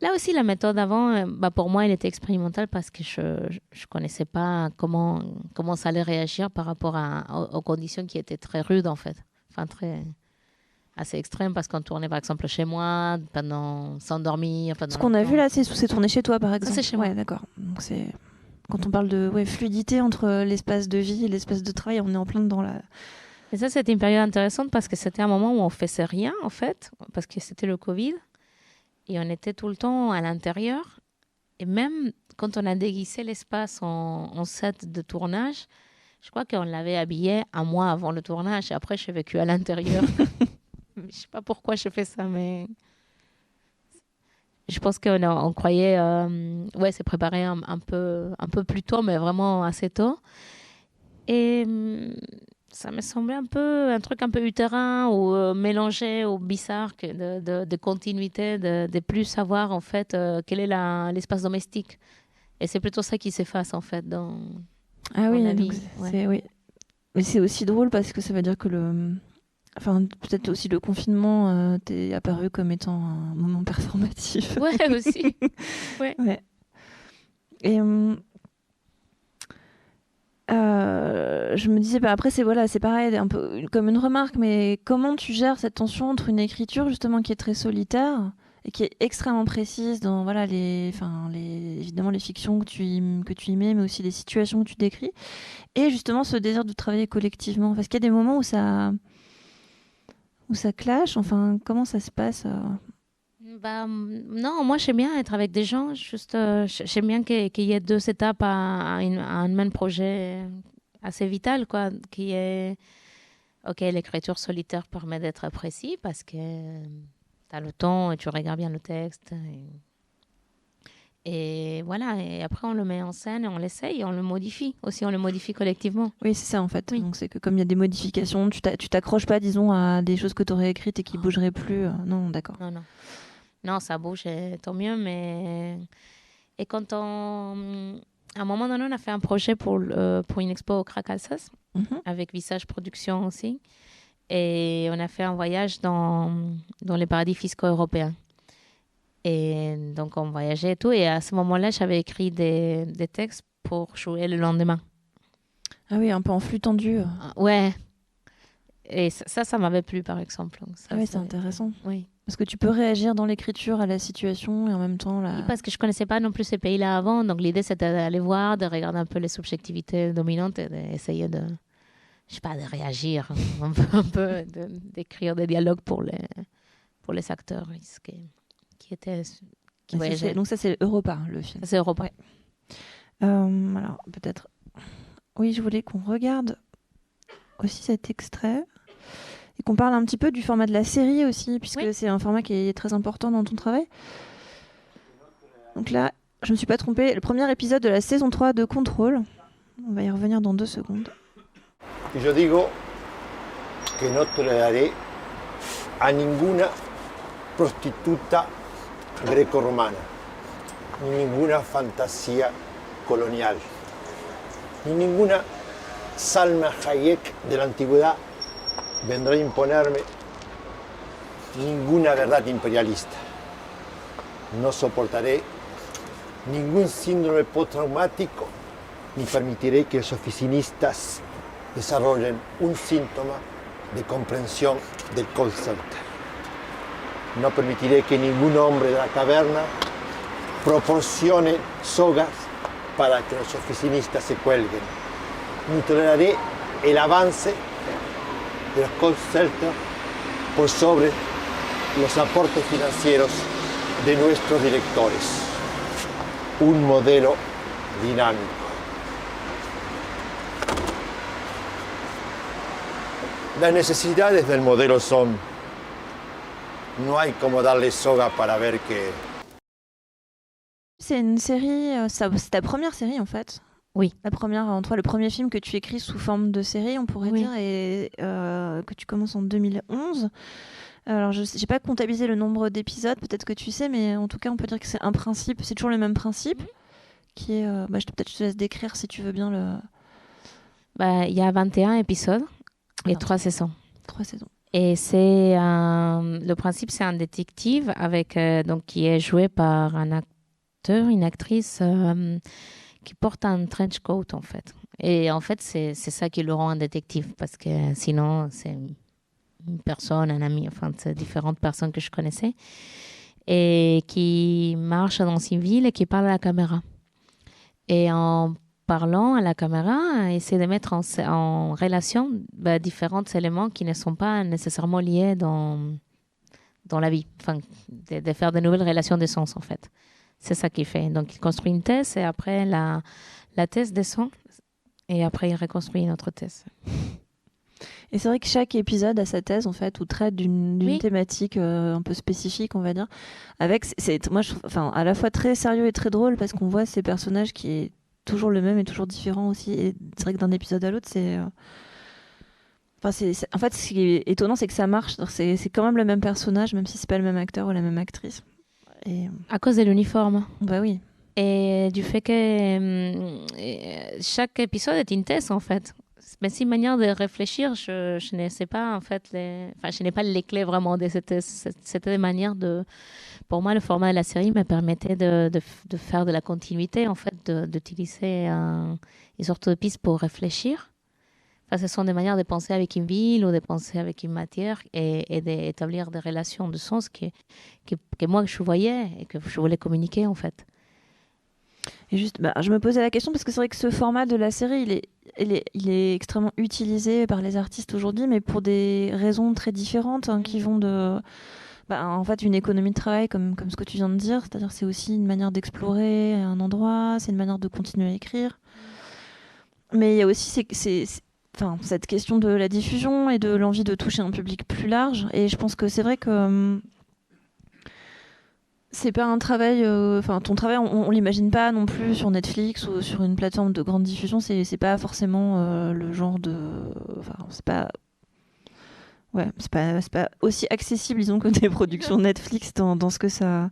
là aussi, la méthode avant, bah, pour moi, elle était expérimentale parce que je ne connaissais pas comment, comment ça allait réagir par rapport à, aux, aux conditions qui étaient très rudes, en fait. Enfin, très, assez extrêmes, parce qu'on tournait, par exemple, chez moi, pendant, sans dormir. Pendant Ce qu'on a temps. vu là, c'est, c'est tourné chez toi, par exemple. Ça, c'est chez ouais, moi. D'accord. Donc, c'est... Quand on parle de ouais, fluidité entre l'espace de vie et l'espace de travail, on est en plein dans la... Et ça, c'était une période intéressante parce que c'était un moment où on ne faisait rien, en fait, parce que c'était le Covid. Et on était tout le temps à l'intérieur. Et même quand on a déguisé l'espace en, en set de tournage, Je crois qu'on l'avait habillée un mois avant le tournage. Et après, j'ai vécu à l'intérieur. Je ne sais pas pourquoi je fais ça, mais... Je pense qu'on on croyait... Euh, ouais, c'est préparé un, un, peu, un peu plus tôt, mais vraiment assez tôt. Et ça me semblait un peu un truc un peu utérin ou euh, mélangé ou bizarre de, de, de continuité, de, de plus savoir, en fait, euh, quel est la, l'espace domestique. Et c'est plutôt ça qui s'efface, en fait, dans... Ah oui, donc c'est, ouais. c'est, oui, mais c'est aussi drôle parce que ça veut dire que le, enfin peut-être aussi le confinement euh, t'est apparu comme étant un moment performatif. Ouais aussi. Ouais. ouais. Et euh, euh, je me disais, bah, après c'est voilà, c'est pareil, un peu comme une remarque, mais comment tu gères cette tension entre une écriture justement qui est très solitaire et qui est extrêmement précise dans voilà les enfin les évidemment les fictions que tu y, que tu y mets, mais aussi les situations que tu décris, et justement ce désir de travailler collectivement, parce qu'il y a des moments où ça où ça clash. Enfin, comment ça se passe? Bah non, moi j'aime bien être avec des gens, juste euh, j'aime bien qu'il y ait deux étapes à, à, une, à un même projet assez vital, quoi, qui est ok, l'écriture solitaire permet d'être précis parce que t'as le temps et tu regardes bien le texte. Et... et voilà. Et après, on le met en scène et on l'essaye et on le modifie. Aussi, on le modifie collectivement. Oui, c'est ça, en fait. Oui. Donc, c'est que comme il y a des modifications, tu, t'a... tu t'accroches pas, disons, à des choses que tu aurais écrites et qui oh. bougeraient plus. Non, d'accord. Non, non. Non, ça bouge, et tant mieux. Mais... Et quand on... À un moment donné, on a fait un projet pour, euh, pour une expo au Crac Alsace, mm-hmm. avec Visage Production aussi. Et on a fait un voyage dans, dans les paradis fiscaux européens. Et donc, on voyageait et tout. Et à ce moment-là, j'avais écrit des, des textes pour jouer le lendemain. Ah oui, un peu en flux tendu. Ouais. Et ça, ça, ça m'avait plu, par exemple. Ça, ah oui, c'est, c'est intéressant. Oui. Parce que tu peux réagir dans l'écriture à la situation et en même temps... La... Oui, parce que je ne connaissais pas non plus ces pays-là avant. Donc, l'idée, c'était d'aller voir, de regarder un peu les subjectivités dominantes et d'essayer de... Je sais pas, de réagir, un peu, un peu de, d'écrire des dialogues pour les, pour les acteurs qui, qui étaient... Qui ça, c'est, donc ça, c'est Europa, le film. Ça, c'est Europa. Ouais. Euh, alors, peut-être... Oui, je voulais qu'on regarde aussi cet extrait et qu'on parle un petit peu du format de la série aussi, puisque oui. c'est un format qui est très important dans ton travail. Donc là, je ne me suis pas trompée, le premier épisode de la saison trois de Control. On va y revenir dans deux secondes. Y yo digo que no toleraré a ninguna prostituta grecorromana, ni ninguna fantasía colonial, ni ninguna Salma Hayek de la antigüedad vendrá a imponerme ninguna verdad imperialista. No soportaré ningún síndrome postraumático, ni permitiré que los oficinistas desarrollen un síntoma de comprensión del call center. No permitiré que ningún hombre de la caverna proporcione sogas para que los oficinistas se cuelguen. Ni toleraré el avance de los call centers por sobre los aportes financieros de nuestros directores. Un modelo dinámico. Las necesidades del modelo son, no hay como darle soga para ver que... C'est une série, ça, c'est ta première série en fait. Oui. La première, en toi, le premier film que tu écris sous forme de série, on pourrait oui. dire, et euh, que tu commences en deux mille onze. Alors je j'ai pas comptabilisé le nombre d'épisodes, peut-être que tu sais, mais en tout cas on peut dire que c'est un principe, c'est toujours le même principe, qui est, euh, bah, je te, peut-être je te laisse décrire si tu veux bien le... Bah, il y a vingt et un épisodes. Et non. trois saisons. Trois saisons. Et c'est euh, le principe, c'est un détective avec euh, donc qui est joué par un acteur, une actrice euh, qui porte un trench coat en fait. Et en fait, c'est c'est ça qui le rend un détective, parce que sinon c'est une personne, un ami, enfin c'est différentes personnes que je connaissais, et qui marche dans une ville et qui parle à la caméra. Et en parlant à la caméra, essayer de mettre en, en relation bah, différents éléments qui ne sont pas nécessairement liés dans, dans la vie. Enfin, de, de faire de nouvelles relations de sens, en fait. C'est ça qu'il fait. Donc, il construit une thèse et après, la, la thèse descend Et après, il reconstruit une autre thèse. Et c'est vrai que chaque épisode a sa thèse, en fait, ou traite d'une, d'une oui. thématique euh, un peu spécifique, on va dire. Avec, c'est, moi, je, enfin, à la fois très sérieux et très drôle, parce qu'on voit ces personnages qui est toujours le même et toujours différent aussi. Et c'est vrai que d'un épisode à l'autre, c'est... Euh... Enfin, c'est, c'est... En fait, ce qui est étonnant, c'est que ça marche. C'est, c'est quand même le même personnage, même si c'est pas le même acteur ou la même actrice. Et... À cause de l'uniforme. Bah oui. Et du fait que euh, chaque épisode est une thèse, en fait. Mais c'est une manière de réfléchir. Je, je ne sais pas, en fait, les... enfin, je n'ai pas les clés vraiment de cette thèse. C'était des manières de... Pour moi, le format de la série me permettait de, de, de faire de la continuité, en fait, de, d'utiliser un... une sorte de piste pour réfléchir. Enfin, ce sont des manières de penser avec une ville ou de penser avec une matière et, et d'établir des relations de sens que, que, que moi, je voyais et que je voulais communiquer, en fait. Et juste, bah, je me posais la question parce que c'est vrai que ce format de la série, il est, il est, il est extrêmement utilisé par les artistes aujourd'hui, mais pour des raisons très différentes hein, qui vont de... Bah, en fait, une économie de travail, comme, comme ce que tu viens de dire, c'est-à-dire c'est aussi une manière d'explorer un endroit, c'est une manière de continuer à écrire. Mais il y a aussi... C'est, c'est, c'est, Enfin, cette question de la diffusion et de l'envie de toucher un public plus large. Et je pense que c'est vrai que hum, c'est pas un travail... Enfin, euh, ton travail, on, on l'imagine pas non plus sur Netflix ou sur une plateforme de grande diffusion. C'est, c'est pas forcément euh, le genre de... Enfin, c'est pas... Ouais, c'est pas, c'est pas aussi accessible, disons, que des productions Netflix dans, dans ce que ça,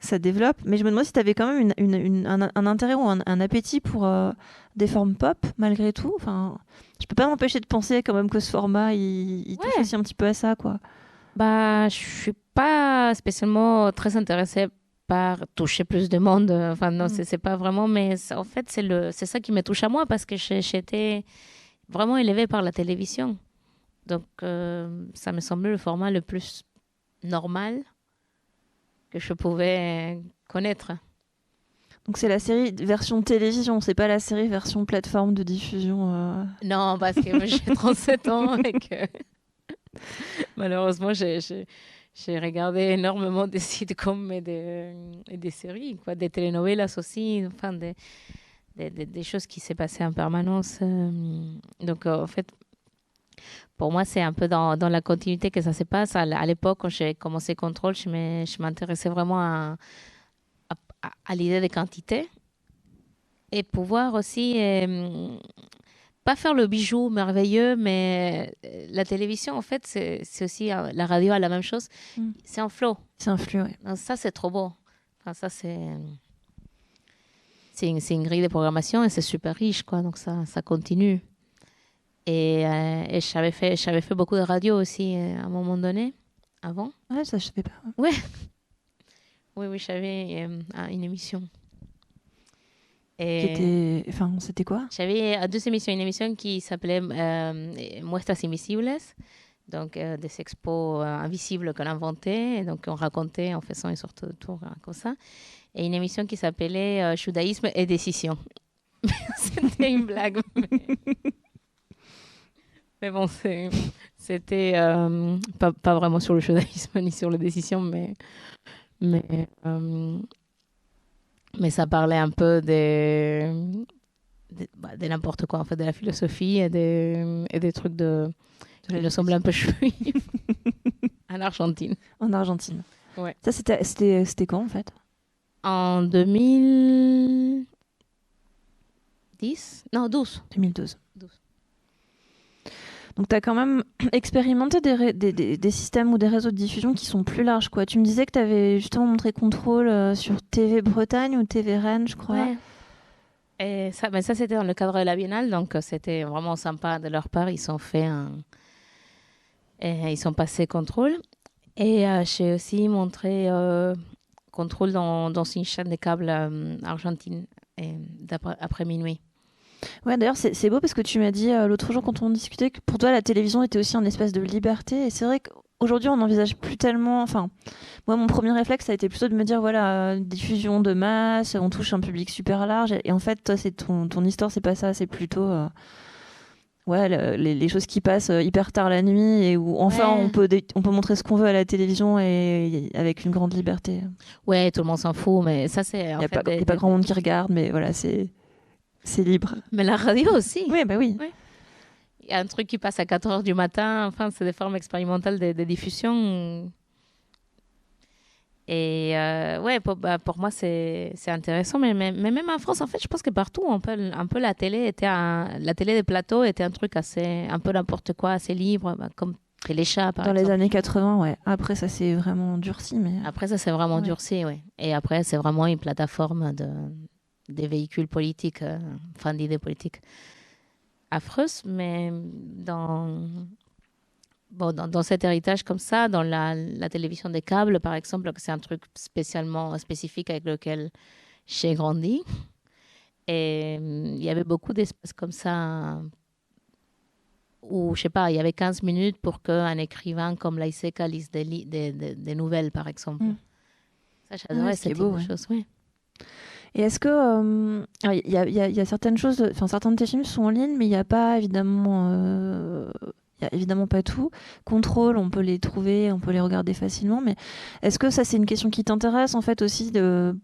ça développe. Mais je me demande si t'avais quand même une, une, une, un, un intérêt ou un, un appétit pour euh, des formes pop, malgré tout. Enfin... Je peux pas m'empêcher de penser quand même que ce format, il, il ouais. touche aussi un petit peu à ça, quoi. Bah, je suis pas spécialement très intéressée par toucher plus de monde. Enfin, non, mm. c'est, c'est pas vraiment... Mais en fait, c'est, le, c'est ça qui me touche à moi parce que j'ai, j'étais vraiment élevée par la télévision. Donc, euh, ça me semblait le format le plus normal que je pouvais connaître. Donc c'est la série version télévision, c'est pas la série version plateforme de diffusion. Euh... Non, parce que j'ai trente-sept ans et que malheureusement j'ai, j'ai, j'ai regardé énormément des sitcoms et des, et des séries, quoi, des telenovelas aussi, enfin des, des, des, des choses qui s'est passées en permanence. Donc en fait, pour moi c'est un peu dans, dans la continuité que ça se passe. À l'époque quand j'ai commencé Control, je, je m'intéressais vraiment à à l'idée de quantité et pouvoir aussi euh, pas faire le bijou merveilleux, mais la télévision en fait c'est, c'est aussi la radio, a la même chose, mmh. c'est un flow, c'est un flux, ouais. Donc, ça c'est trop beau, enfin, ça c'est c'est une, c'est une grille de programmation et c'est super riche, quoi. Donc ça ça continue et, euh, et j'avais fait j'avais fait beaucoup de radio aussi euh, à un moment donné avant. Ouais, ça je savais pas. Ouais. Oui, oui, j'avais euh, une émission. Et c'était... Enfin, c'était quoi ? J'avais euh, deux émissions. Une émission qui s'appelait euh, Muestras invisibles, donc euh, des expos euh, invisibles qu'on inventait, et donc on racontait en faisant une sorte de tour hein, comme ça. Et une émission qui s'appelait euh, Judaïsme et décision. C'était une blague. Mais, mais bon, c'est... c'était euh, pas, pas vraiment sur le judaïsme ni sur les décisions, mais... Mais, euh, mais ça parlait un peu de, de, bah, de n'importe quoi, en fait, de la philosophie et, de, et des trucs de, de qui nous semblent un peu chouïs. En Argentine. En Argentine. Ouais. Ça, c'était, c'était, c'était quand, en fait ? En deux mille dix ? Non, douze. deux mille douze. douze. Donc, tu as quand même expérimenté des, ré- des, des, des systèmes ou des réseaux de diffusion qui sont plus larges, quoi. Tu me disais que tu avais justement montré Control euh, sur T V Bretagne ou T V Rennes, je crois. Ouais. Et ça, ben ça, c'était dans le cadre de la Biennale, donc c'était vraiment sympa de leur part. Ils ont fait un... Et, ils ont passé Control. Et euh, j'ai aussi montré euh, Control dans, dans une chaîne de câbles euh, argentine et après minuit. Ouais, d'ailleurs, c'est, c'est beau parce que tu m'as dit euh, l'autre jour quand on discutait que pour toi la télévision était aussi un espace de liberté, et c'est vrai qu'aujourd'hui on n'envisage plus tellement. Enfin, moi mon premier réflexe ça a été plutôt de me dire voilà, euh, diffusion de masse, on touche un public super large, et en fait toi c'est ton, ton histoire, c'est pas ça, c'est plutôt euh, ouais le, les, les choses qui passent hyper tard la nuit et où enfin ouais. on peut dé- on peut montrer ce qu'on veut à la télévision et, et avec une grande liberté. Ouais, tout le monde s'en fout, mais ça c'est. Il y a fait, pas, des, y a pas des... grand monde qui regarde, mais voilà c'est. c'est libre. Mais la radio aussi. Oui, ben bah oui. Ouais. Il y a un truc qui passe à quatre heures du matin. Enfin, c'est des formes expérimentales de, de diffusion. Et euh, ouais, pour, bah, pour moi, c'est, c'est intéressant. Mais, mais, mais même en France, en fait, je pense que partout, un peu, un peu la télé était un, la télé des plateaux était un truc assez, un peu n'importe quoi, assez libre, bah, comme Téléchat, par exemple. Dans les années quatre-vingts, ouais. Après, ça s'est vraiment durci. Mais... Après, ça s'est vraiment ouais. durci, ouais. Et après, c'est vraiment une plateforme de, des véhicules politiques, euh, enfin, d'idées politiques. Affreuse, mais dans, bon, dans, dans cet héritage comme ça, dans la, la télévision des câbles, par exemple, que c'est un truc spécialement spécifique avec lequel j'ai grandi. Et il y avait beaucoup d'espaces comme ça où, je sais pas, il y avait quinze minutes pour qu'un écrivain comme Laïseka lise des, li- des, des, des nouvelles, par exemple. Mmh. Ça, j'adorais ouais, cette beau, ouais. chose, oui. Et est-ce que il euh, y, y, y a certaines choses, enfin certains de tes films sont en ligne, mais il n'y a pas évidemment, euh, y a évidemment pas tout. Control, on peut les trouver, on peut les regarder facilement. Mais est-ce que ça c'est une question qui t'intéresse en fait aussi de,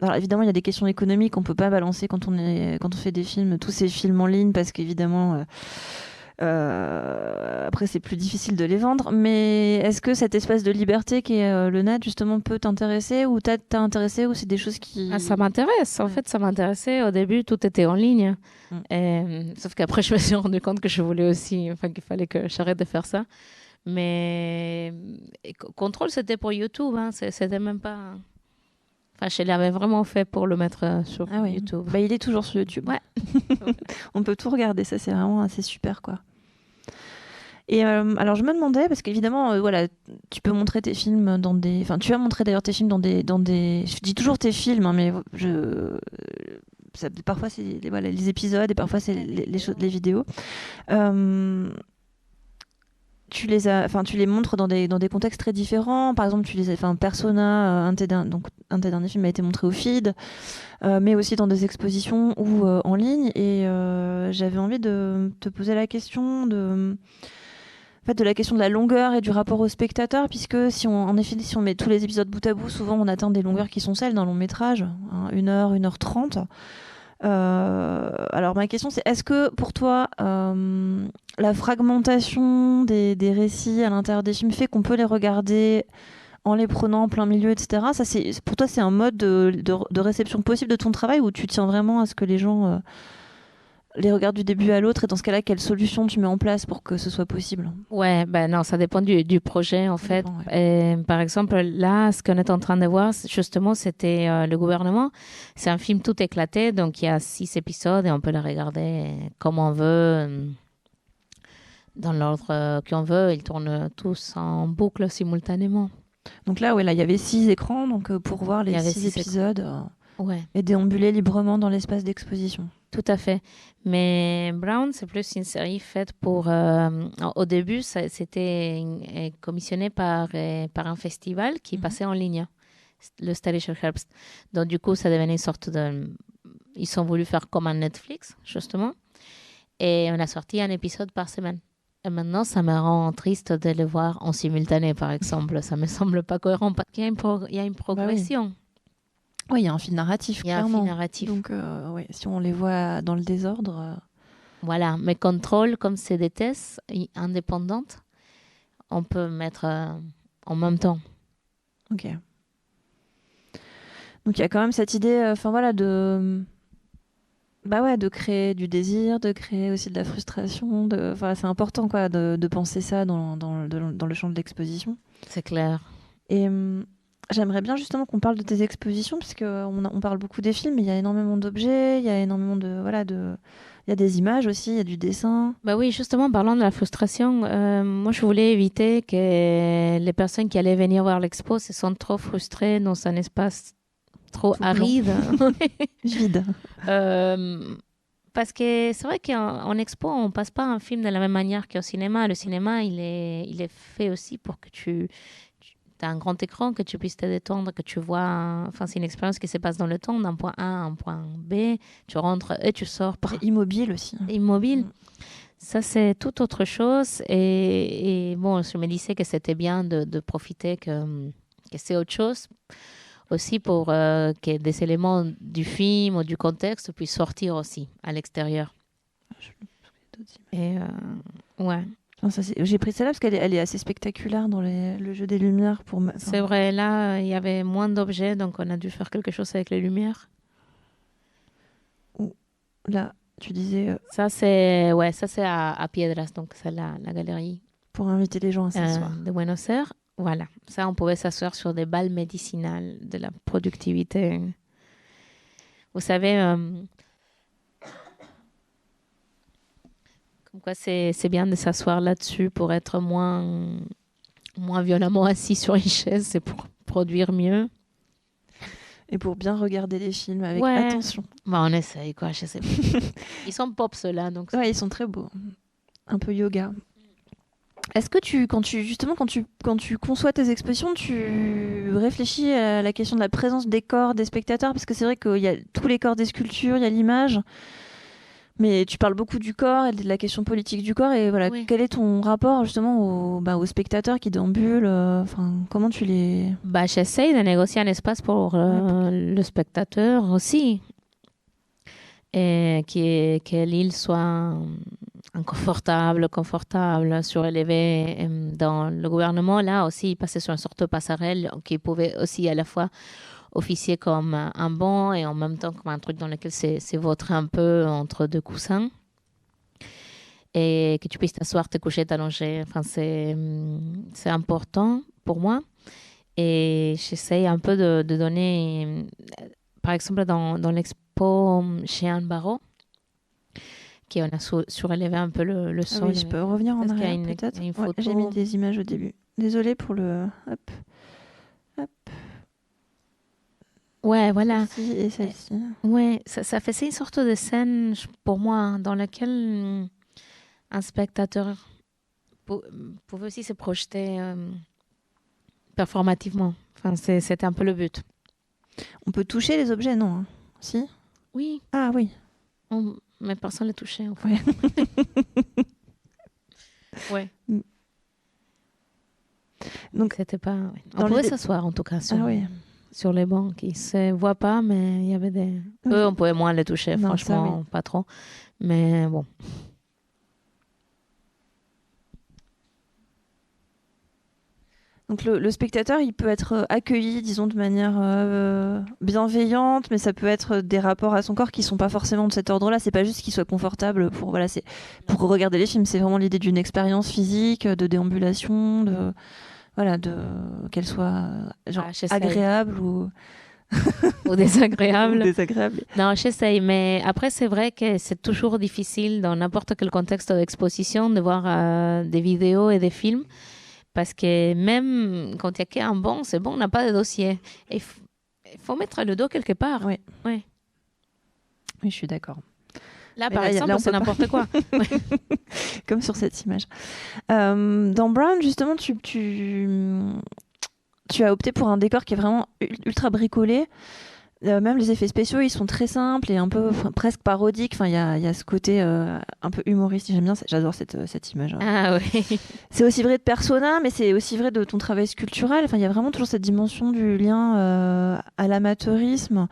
alors évidemment il y a des questions économiques, on peut pas balancer quand on est, quand on fait des films, tous ces films en ligne parce qu'évidemment. Euh... Euh, après, c'est plus difficile de les vendre, mais est-ce que cet espace de liberté qu'est euh, le net, justement, peut t'intéresser ou t'a, t'a intéressé ou c'est des choses qui... Ah, ça m'intéresse. En ouais. fait, ça m'intéressait. Au début, tout était en ligne. Mm. Et, sauf qu'après, je me suis rendu compte que je voulais aussi... Enfin, qu'il fallait que j'arrête de faire ça. Mais... Et, Control, c'était pour YouTube. Hein. C'était même pas... Enfin, je l'avais vraiment fait pour le mettre sur ah oui. YouTube. Bah, il est toujours sur YouTube. Ouais. On peut tout regarder. Ça, c'est vraiment assez super, quoi. Et euh, alors je me demandais parce qu'évidemment euh, voilà tu peux montrer tes films dans des enfin tu as montré d'ailleurs tes films dans des dans des je dis toujours tes films hein, mais je ça, parfois c'est les, voilà, les épisodes et parfois c'est les les, les vidéos euh... tu les as enfin tu les montres dans des dans des contextes très différents, par exemple tu les as enfin Persona, un de tes donc un de tes derniers films a été montré au F I D euh, mais aussi dans des expositions ou euh, en ligne et euh, j'avais envie de te poser la question de En fait, de la question de la longueur et du rapport au spectateur, puisque si on, en effet, si on met tous les épisodes bout à bout, souvent on atteint des longueurs qui sont celles d'un long métrage, hein, une heure, une heure trente. Euh, alors ma question c'est, est-ce que pour toi, euh, la fragmentation des, des récits à l'intérieur des films fait qu'on peut les regarder en les prenant en plein milieu, et cetera. Ça, c'est, pour toi, c'est un mode de, de, de réception possible de ton travail où tu tiens vraiment à ce que les gens... Euh, les regards du début à l'autre, et dans ce cas-là, quelle solution tu mets en place pour que ce soit possible? Ouais, ben non, ça dépend du, du projet, en ça fait. Dépend, ouais. Et, par exemple, là, ce qu'on est en train de voir, justement, c'était euh, Le Gouvernement. C'est un film tout éclaté, donc il y a six épisodes, et on peut le regarder comme on veut, dans l'ordre qu'on veut. Ils tournent tous en boucle simultanément. Donc là, ouais, là, il y avait six écrans, donc euh, pour voir les six, six épisodes... Écrans. Ouais. Et déambuler librement dans l'espace d'exposition. Tout à fait. Mais Brown, c'est plus une série faite pour... Euh, au début, ça, c'était commissionné par, par un festival qui mm-hmm. passait en ligne, le Steirischer Herbst. Donc du coup, ça devenait une sorte de... Ils ont voulu faire comme un Netflix, justement. Et on a sorti un épisode par semaine. Et maintenant, ça me rend triste de le voir en simultané, par exemple. Ça ne me semble pas cohérent parce qu'il y a une, pro- il y a une progression. Bah oui. Oui, il y a un fil narratif, clairement. Il y a un fil narratif. Donc, euh, ouais, si on les voit dans le désordre... Euh... Voilà, mais Control, comme c'est des tests indépendantes, on peut mettre euh, en même temps. Ok. Donc, il y a quand même cette idée enfin euh, voilà, de... Bah ouais, de créer du désir, de créer aussi de la frustration. De... Enfin, c'est important quoi, de, de penser ça dans, dans, de, dans le champ de l'exposition. C'est clair. Et... Euh... J'aimerais bien justement qu'on parle de tes expositions, puisqu'on on parle beaucoup des films, mais il y a énormément d'objets, il y a énormément de... Voilà, de... Il y a des images aussi, il y a du dessin. Bah oui, justement, parlant de la frustration, euh, moi je voulais éviter que les personnes qui allaient venir voir l'expo se sentent trop frustrées dans un espace trop tout aride. Vide. euh, parce que c'est vrai qu'en en expo, on ne passe pas un film de la même manière qu'au cinéma. Le cinéma, il est, il est fait aussi pour que tu... un grand écran, que tu puisses te détendre, que tu vois... Enfin, c'est une expérience qui se passe dans le temps, d'un point A à un point B. Tu rentres et tu sors. Par... C'est immobile aussi. Hein. Immobile. Mmh. Ça, c'est tout autre chose. Et, et bon, je me disais que c'était bien de, de profiter que, que c'est autre chose. aussi pour euh, que des éléments du film ou du contexte puissent sortir aussi à l'extérieur. Et euh, ouais. Non, ça, j'ai pris celle-là parce qu'elle est, elle est assez spectaculaire dans les, le jeu des lumières. Pour ma... enfin... C'est vrai, là, il y avait moins d'objets, donc on a dû faire quelque chose avec les lumières. Là, tu disais... Euh... Ça, c'est, ouais, ça, c'est à, à Piedras, donc c'est la, la galerie. Pour inviter les gens à s'asseoir. Euh, de Buenos Aires, voilà. Ça, on pouvait s'asseoir sur des balles médicinales, de la productivité. Vous savez... Euh... Pourquoi c'est, c'est bien de s'asseoir là-dessus pour être moins, moins violemment assis sur une chaise, c'est pour produire mieux. Et pour bien regarder les films avec ouais. attention. Bah, on essaye, quoi, je sais pas. Ils sont pop, ceux-là. Donc... Ouais, ils sont très beaux. Un peu yoga. Est-ce que tu, quand tu, justement, quand tu, quand tu conçois tes expositions, tu réfléchis à la question de la présence des corps, des spectateurs? Parce que c'est vrai qu'il y a tous les corps des sculptures, il y a l'image... Mais tu parles beaucoup du corps et de la question politique du corps. Et voilà, oui. Quel est ton rapport justement au, bah, aux spectateurs qui déambulent euh, comment tu les... Bah, j'essaye de négocier un espace pour euh, ouais. le spectateur aussi. Et qu'il soit inconfortable, confortable, surélevé. Dans le gouvernement, là aussi, il passait sur une sorte de passerelle qui pouvait aussi à la fois... officier comme un banc et en même temps comme un truc dans lequel c'est, c'est vautré un peu entre deux coussins et que tu puisses t'asseoir, te coucher, t'allonger. Enfin, c'est, c'est important pour moi et j'essaye un peu de, de donner, par exemple dans, dans l'expo chez Anne Barrault, qui on a sou- surélevé un peu le, le sol. Ah oui, je peux revenir en arrière une, peut-être une photo. Ouais, j'ai mis des images au début. Désolée pour le... Hop. Hop. Ouais, voilà. Celle-ci et celle-ci. Ouais, ça, ça faisait une sorte de scène, pour moi, dans laquelle un spectateur pou- pouvait aussi se projeter euh, performativement. Enfin, c'est, c'était un peu le but. On peut toucher les objets, non hein? Si? Oui. Ah oui. On... Mais personne ne les touchait, en fait. Ouais. Ouais. Mm. Donc, c'était pas... Ouais. On pouvait dé... s'asseoir, en tout cas. Sur... Ah oui. Sur les bancs, ils ne se voient pas, mais il y avait des... Oui. Eux, on pouvait moins les toucher, non, franchement, ça, oui. Pas trop. Mais bon. Donc le, le spectateur, il peut être accueilli, disons, de manière euh, bienveillante, mais ça peut être des rapports à son corps qui ne sont pas forcément de cet ordre-là. Ce n'est pas juste qu'il soit confortable pour, voilà, c'est, pour regarder les films. C'est vraiment l'idée d'une expérience physique, de déambulation, de... Voilà, de... qu'elle soit genre, ah, agréable ou... ou désagréable. Ou désagréable. Non, j'essaye, mais après, c'est vrai que c'est toujours difficile dans n'importe quel contexte d'exposition de voir euh, des vidéos et des films, parce que même quand il y a qu'un banc, c'est bon, on n'a pas de dossier. Il faut, faut mettre le dos quelque part. Oui, oui. Oui, je suis d'accord. Là, mais par là, exemple, là, c'est n'importe quoi. Ouais. Comme sur cette image. Euh, dans Brown, justement, tu, tu, tu as opté pour un décor qui est vraiment ultra bricolé. Euh, même les effets spéciaux, ils sont très simples et un peu enfin, presque parodiques. Enfin, il y a, y a ce côté euh, un peu humoristique. J'aime bien, j'adore cette, cette image. Hein. Ah oui. C'est aussi vrai de Persona, mais c'est aussi vrai de ton travail sculptural. Enfin, il y a vraiment toujours cette dimension du lien euh, à l'amateurisme.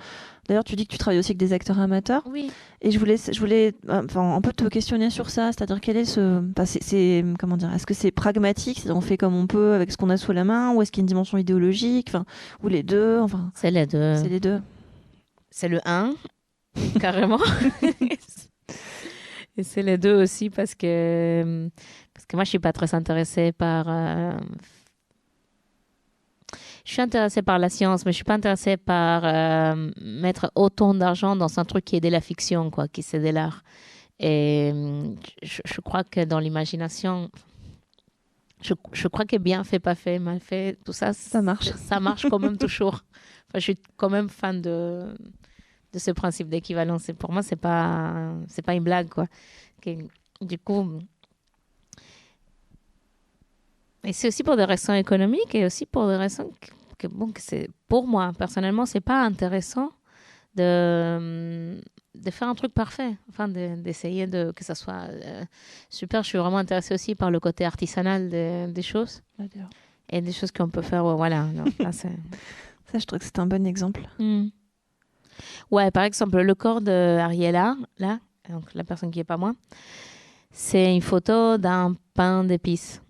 D'ailleurs, tu dis que tu travailles aussi avec des acteurs amateurs. Oui. Et je voulais, je voulais, enfin, un peu te questionner sur ça, c'est-à-dire quel est ce, enfin, c'est, c'est, comment dire, est-ce que c'est pragmatique, c'est-à-dire on fait comme on peut avec ce qu'on a sous la main, ou est-ce qu'il y a une dimension idéologique, enfin, ou les deux, enfin. C'est les deux. C'est les deux. C'est le un, carrément. Et c'est les deux aussi parce que, parce que moi, je suis pas très intéressée par. Euh... Je suis intéressée par la science, mais je ne suis pas intéressée par euh, mettre autant d'argent dans un truc qui est de la fiction, quoi, qui c'est de l'art. Et je, je crois que dans l'imagination, je, je crois que bien fait, pas fait, mal fait, tout ça, ça marche, ça marche quand même toujours. Enfin, je suis quand même fan de, de ce principe d'équivalence. Et pour moi, ce n'est pas, c'est pas une blague, quoi. Et, du coup... Et c'est aussi pour des raisons économiques et aussi pour des raisons que, que, bon, que c'est, pour moi, personnellement, ce n'est pas intéressant de, de faire un truc parfait, enfin, de, d'essayer de, que ça soit euh, super. Je suis vraiment intéressée aussi par le côté artisanal de, des choses. D'accord. Et des choses qu'on peut faire. Voilà, donc, là, c'est... Ça, je trouve que c'est un bon exemple. Mmh. Ouais, par exemple, le corps d'Ariella, là, donc la personne qui n'est pas moi, c'est une photo d'un pain d'épices.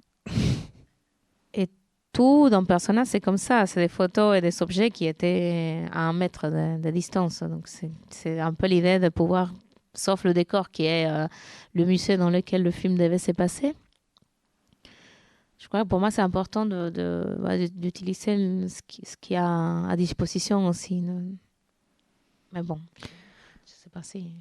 Et tout dans Persona, c'est comme ça. C'est des photos et des objets qui étaient à un mètre de, de distance. Donc, c'est, c'est un peu l'idée de pouvoir, sauf le décor qui est euh, le musée dans lequel le film devait se passer. Je crois que pour moi, c'est important de, de, d'utiliser le, ce, qui, ce qu'il y a à disposition aussi. Mais bon, je sais pas si...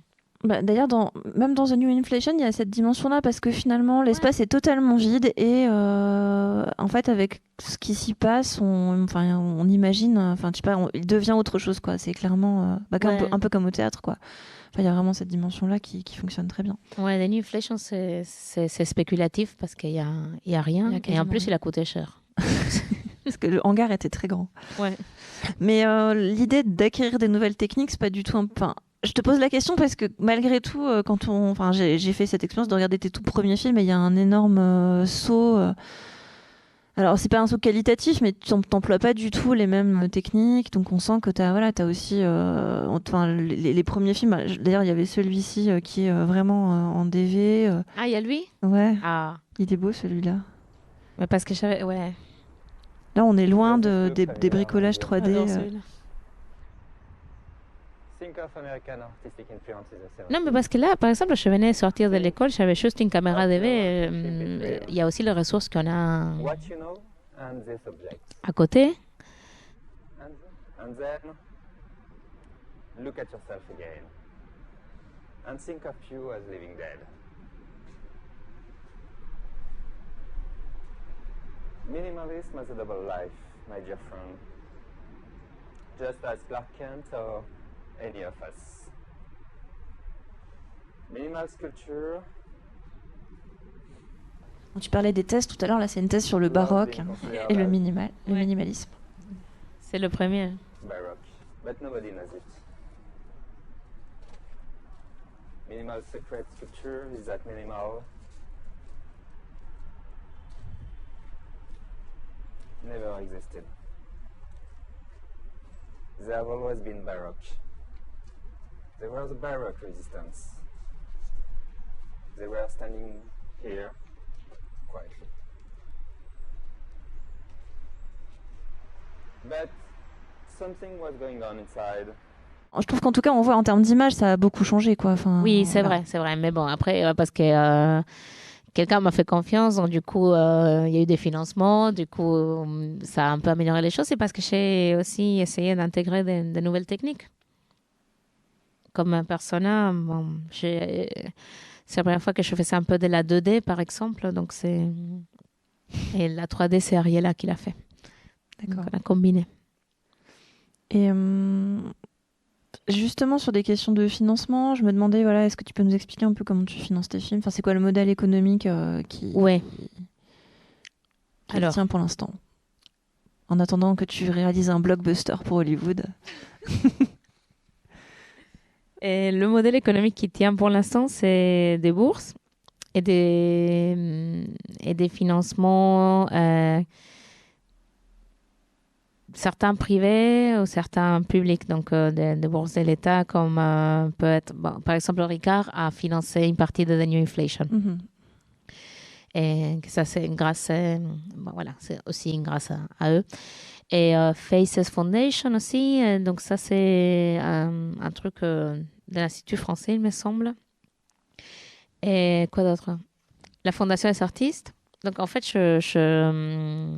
Bah, d'ailleurs, dans, même dans The New Inflation, il y a cette dimension-là, parce que finalement, l'espace ouais. est totalement vide et euh, en fait, avec ce qui s'y passe, on, enfin, on imagine, enfin, tu sais pas, on, il devient autre chose, quoi. C'est clairement euh, bah, ouais. un, peu, un peu comme au théâtre, quoi. Enfin, il y a vraiment cette dimension-là qui, qui fonctionne très bien. Ouais, The New Inflation, c'est, c'est, c'est spéculatif parce qu'il y a, il y a rien y a et en plus, il a coûté cher. Parce que le hangar était très grand. Ouais. Mais euh, l'idée d'acquérir des nouvelles techniques, c'est pas du tout un. Enfin, je te pose la question parce que malgré tout, euh, quand on, enfin, j'ai, j'ai fait cette expérience de regarder tes tout premiers films et il y a un énorme euh, saut. Euh... Alors, c'est pas un saut qualitatif, mais tu n'emploies pas du tout les mêmes techniques. Donc, on sent que tu as voilà, t'as aussi... Euh, enfin, les, les premiers films... D'ailleurs, il y avait celui-ci euh, qui est euh, vraiment euh, en D V. Euh... Ah, il y a lui ? Ouais. Ah. Il est beau, celui-là. Ouais, parce que je savais... Ouais. Là, on est loin de, des, des bricolages trois D. Ah, non, celui-là. Non, mais parce que là, par exemple, je venais sortir de l'école, j'avais juste une caméra D V. Euh, il y a aussi les ressources qu'on a à côté. Minimalism as a double life, my dear friend. Just as Clark Kent or any of us. Minimal sculpture. Tu parlais des thèses tout à l'heure, là c'est une thèse sur le baroque et le minimal, le ouais. minimalisme. C'est le premier. Baroque, but nobody knows it. Minimal secret sculpture, is that minimal? Never existed. They have always been baroque. They were the baroque resistance. They were standing here quietly. But something was going on inside. Je trouve qu'en tout cas, on voit en termes d'image, ça a beaucoup changé, quoi. Enfin, oui, c'est voilà. vrai, c'est vrai. Mais bon, après, parce que. Euh... Quelqu'un m'a fait confiance, donc du coup, euh, il y a eu des financements, du coup, ça a un peu amélioré les choses. C'est parce que j'ai aussi essayé d'intégrer des, des nouvelles techniques. Comme un persona, bon, j'ai... c'est la première fois que je faisais un peu de la deux D, par exemple. Donc c'est... Et la trois D, c'est Ariella qui l'a fait. D'accord. Donc on a combiné. Et... Euh... Justement, sur des questions de financement, je me demandais, voilà, est-ce que tu peux nous expliquer un peu comment tu finances tes films ? Enfin, c'est quoi le modèle économique euh, qui, ouais. qui Alors, tient pour l'instant ? En attendant que tu réalises un blockbuster pour Hollywood. Et le modèle économique qui tient pour l'instant, c'est des bourses et des, et des financements... Euh, certains privés ou certains publics, donc euh, des de bourses de l'État, comme euh, peut être, bon, par exemple, Ricard a financé une partie de The New Inflation. Mm-hmm. Et ça, c'est grâce, à, bon, voilà, c'est aussi grâce à, à eux. Et euh, Faces Foundation aussi, donc ça, c'est euh, un truc euh, de l'Institut français, il me semble. Et quoi d'autre ? La Fondation des artistes. Donc en fait, je. je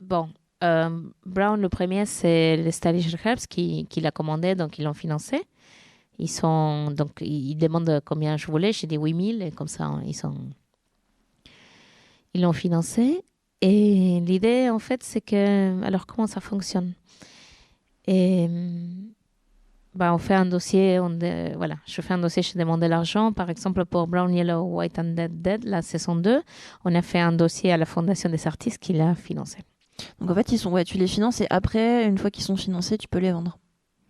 bon. Euh, Brown, le premier, c'est le Steirischer Herbst qui, qui l'a commandé, donc ils l'ont financé. Ils, sont, donc, ils demandent combien je voulais, j'ai dit huit mille, et comme ça, ils, sont... ils l'ont financé. Et l'idée, en fait, c'est que... Alors, comment ça fonctionne ? Et, bah, on fait un dossier, on de... voilà, je fais un dossier, je demande de l'argent. Par exemple, pour Brown, Yellow, White and Dead, Dead, la saison deux, on a fait un dossier à la Fondation des artistes qui l'a financé. Donc en fait, ils sont, ouais, tu les finances et après, une fois qu'ils sont financés, tu peux les vendre.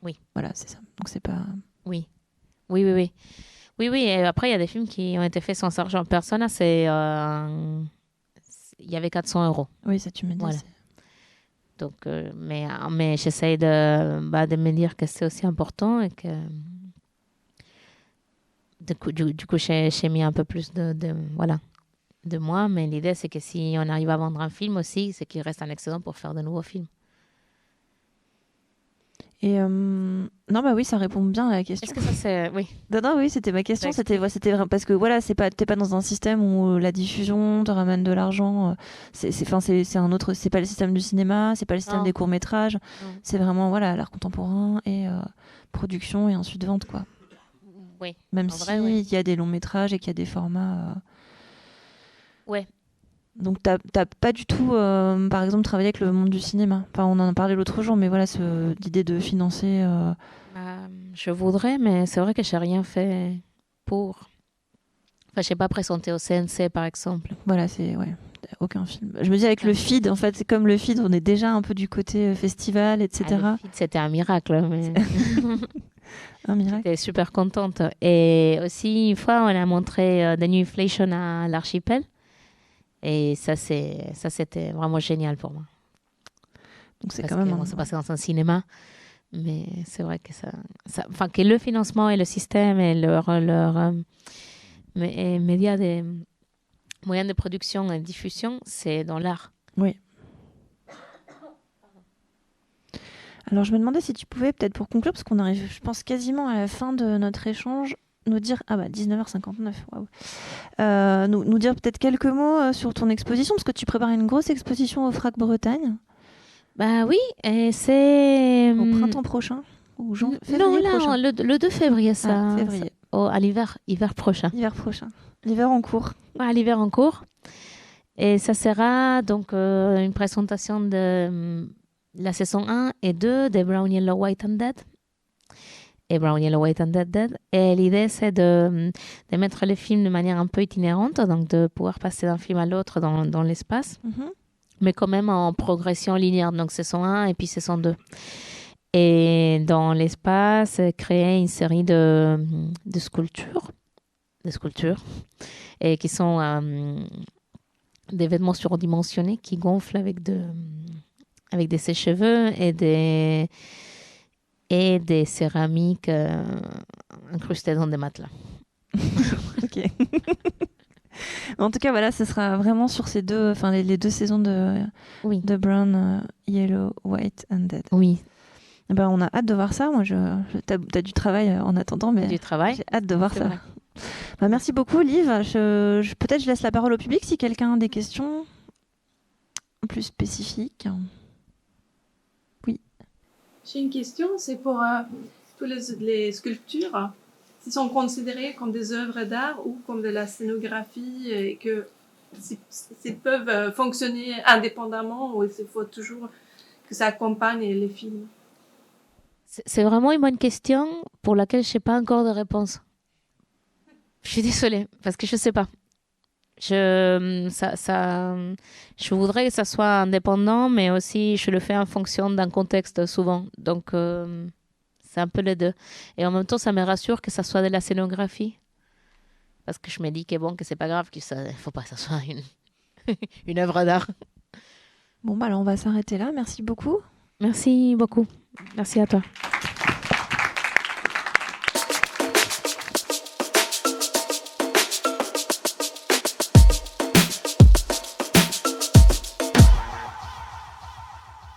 Oui. Voilà, c'est ça. Donc c'est pas. Oui. Oui, oui, oui. Oui, oui. Et après, il y a des films qui ont été faits sans argent. Persona, c'est. Euh... Il y avait quatre cents euros. Oui, ça, tu me dis. Voilà. Donc, euh, mais mais j'essaie de, bah, de me dire que c'est aussi important et que du coup, du, du coup j'ai, j'ai mis un peu plus de, de, voilà, de moi. Mais l'idée, c'est que si on arrive à vendre un film aussi, c'est qu'il reste un excédent pour faire de nouveaux films. Et euh... non, bah oui, ça répond bien à la question. Est-ce que ça, c'est... Oui. Non, non, oui, c'était ma question. C'était, c'était parce que voilà, c'est pas, t'es pas dans un système où la diffusion te ramène de l'argent. C'est, c'est, enfin, c'est, c'est un autre. C'est pas le système du cinéma, c'est pas le système non. des courts métrages. C'est vraiment voilà, l'art contemporain et euh, production et ensuite vente, quoi. Oui. Même si il oui. y a des longs métrages et qu'il y a des formats. Euh... Ouais. Donc, tu n'as pas du tout, euh, par exemple, travaillé avec le monde du cinéma. Enfin, on en a parlé l'autre jour, mais voilà, ce, l'idée de financer... Euh... Euh, je voudrais, mais c'est vrai que je n'ai rien fait pour... Enfin, je n'ai pas présenté au C N C, par exemple. Voilà, c'est... Ouais, aucun film. Je me dis, avec le F I D, en fait, c'est comme le F I D, on est déjà un peu du côté festival, et cetera. Ah, le F I D, c'était un miracle, mais... Un miracle. J'étais super contente. Et aussi, une fois, on a montré euh, The New Inflation à l'Archipel. Et ça, c'est, ça, c'était vraiment génial pour moi. Donc, c'est Parce quand même... On s'est passé dans un cinéma. Mais c'est vrai que ça... ça enfin, que le financement et le système et leurs leur, euh, médias, des moyens de production et de diffusion, c'est dans l'art. Oui. Alors, je me demandais si tu pouvais, peut-être pour conclure, parce qu'on arrive, je pense, quasiment à la fin de notre échange, nous dire, ah bah dix-neuf heures cinquante-neuf, waouh, nous, nous dire peut-être quelques mots euh, sur ton exposition, parce que tu prépares une grosse exposition au FRAC Bretagne. Bah oui, et c'est... Au printemps prochain ou janvier, février non, là, prochain. Le, le deux février, ça. Ah, février. Ça oh, à l'hiver, hiver prochain. L'hiver prochain. L'hiver en cours. Ouais, l'hiver en cours. Et ça sera donc euh, une présentation de euh, la saison un et deux des Brown, Yellow, White and Dead. Et Brown, Yellow, White and Dead, Dead. Et l'idée, c'est de, de mettre les films de manière un peu itinérante, donc de pouvoir passer d'un film à l'autre dans, dans l'espace, mm-hmm. mais quand même en progression linéaire, donc saison un et puis saison deux. Et dans l'espace, créer une série de, de sculptures, de sculptures et qui sont euh, des vêtements surdimensionnés qui gonflent avec, de, avec des sèche-cheveux et des... et des céramiques euh, incrustées dans des matelas. Ok. En tout cas, voilà, ce sera vraiment sur ces deux, enfin les, les deux saisons de, oui. de Brown, euh, Yellow, White and Dead. Oui. Ben, on a hâte de voir ça. Moi, je, je t'as, t'as du travail en attendant, mais du travail. J'ai hâte de voir C'est ça. Ben, merci beaucoup, Liv. Je, je, peut-être je laisse la parole au public si quelqu'un a des questions plus spécifiques. J'ai une question, c'est pour euh, toutes les, les sculptures, si sont considérées comme des œuvres d'art ou comme de la scénographie et que si, si peuvent euh, fonctionner indépendamment ou il faut toujours que ça accompagne les films. C'est vraiment une bonne question pour laquelle je n'ai pas encore de réponse. Je suis désolée parce que je ne sais pas. Je, ça, ça, je voudrais que ça soit indépendant, mais aussi je le fais en fonction d'un contexte souvent. Donc, euh, c'est un peu les deux. Et en même temps, ça me rassure que ça soit de la scénographie. Parce que je me dis que, bon, que c'est pas grave, qu'il ne faut pas que ça soit une, une œuvre d'art. Bon, bah là, on va s'arrêter là. Merci beaucoup. Merci beaucoup. Merci à toi.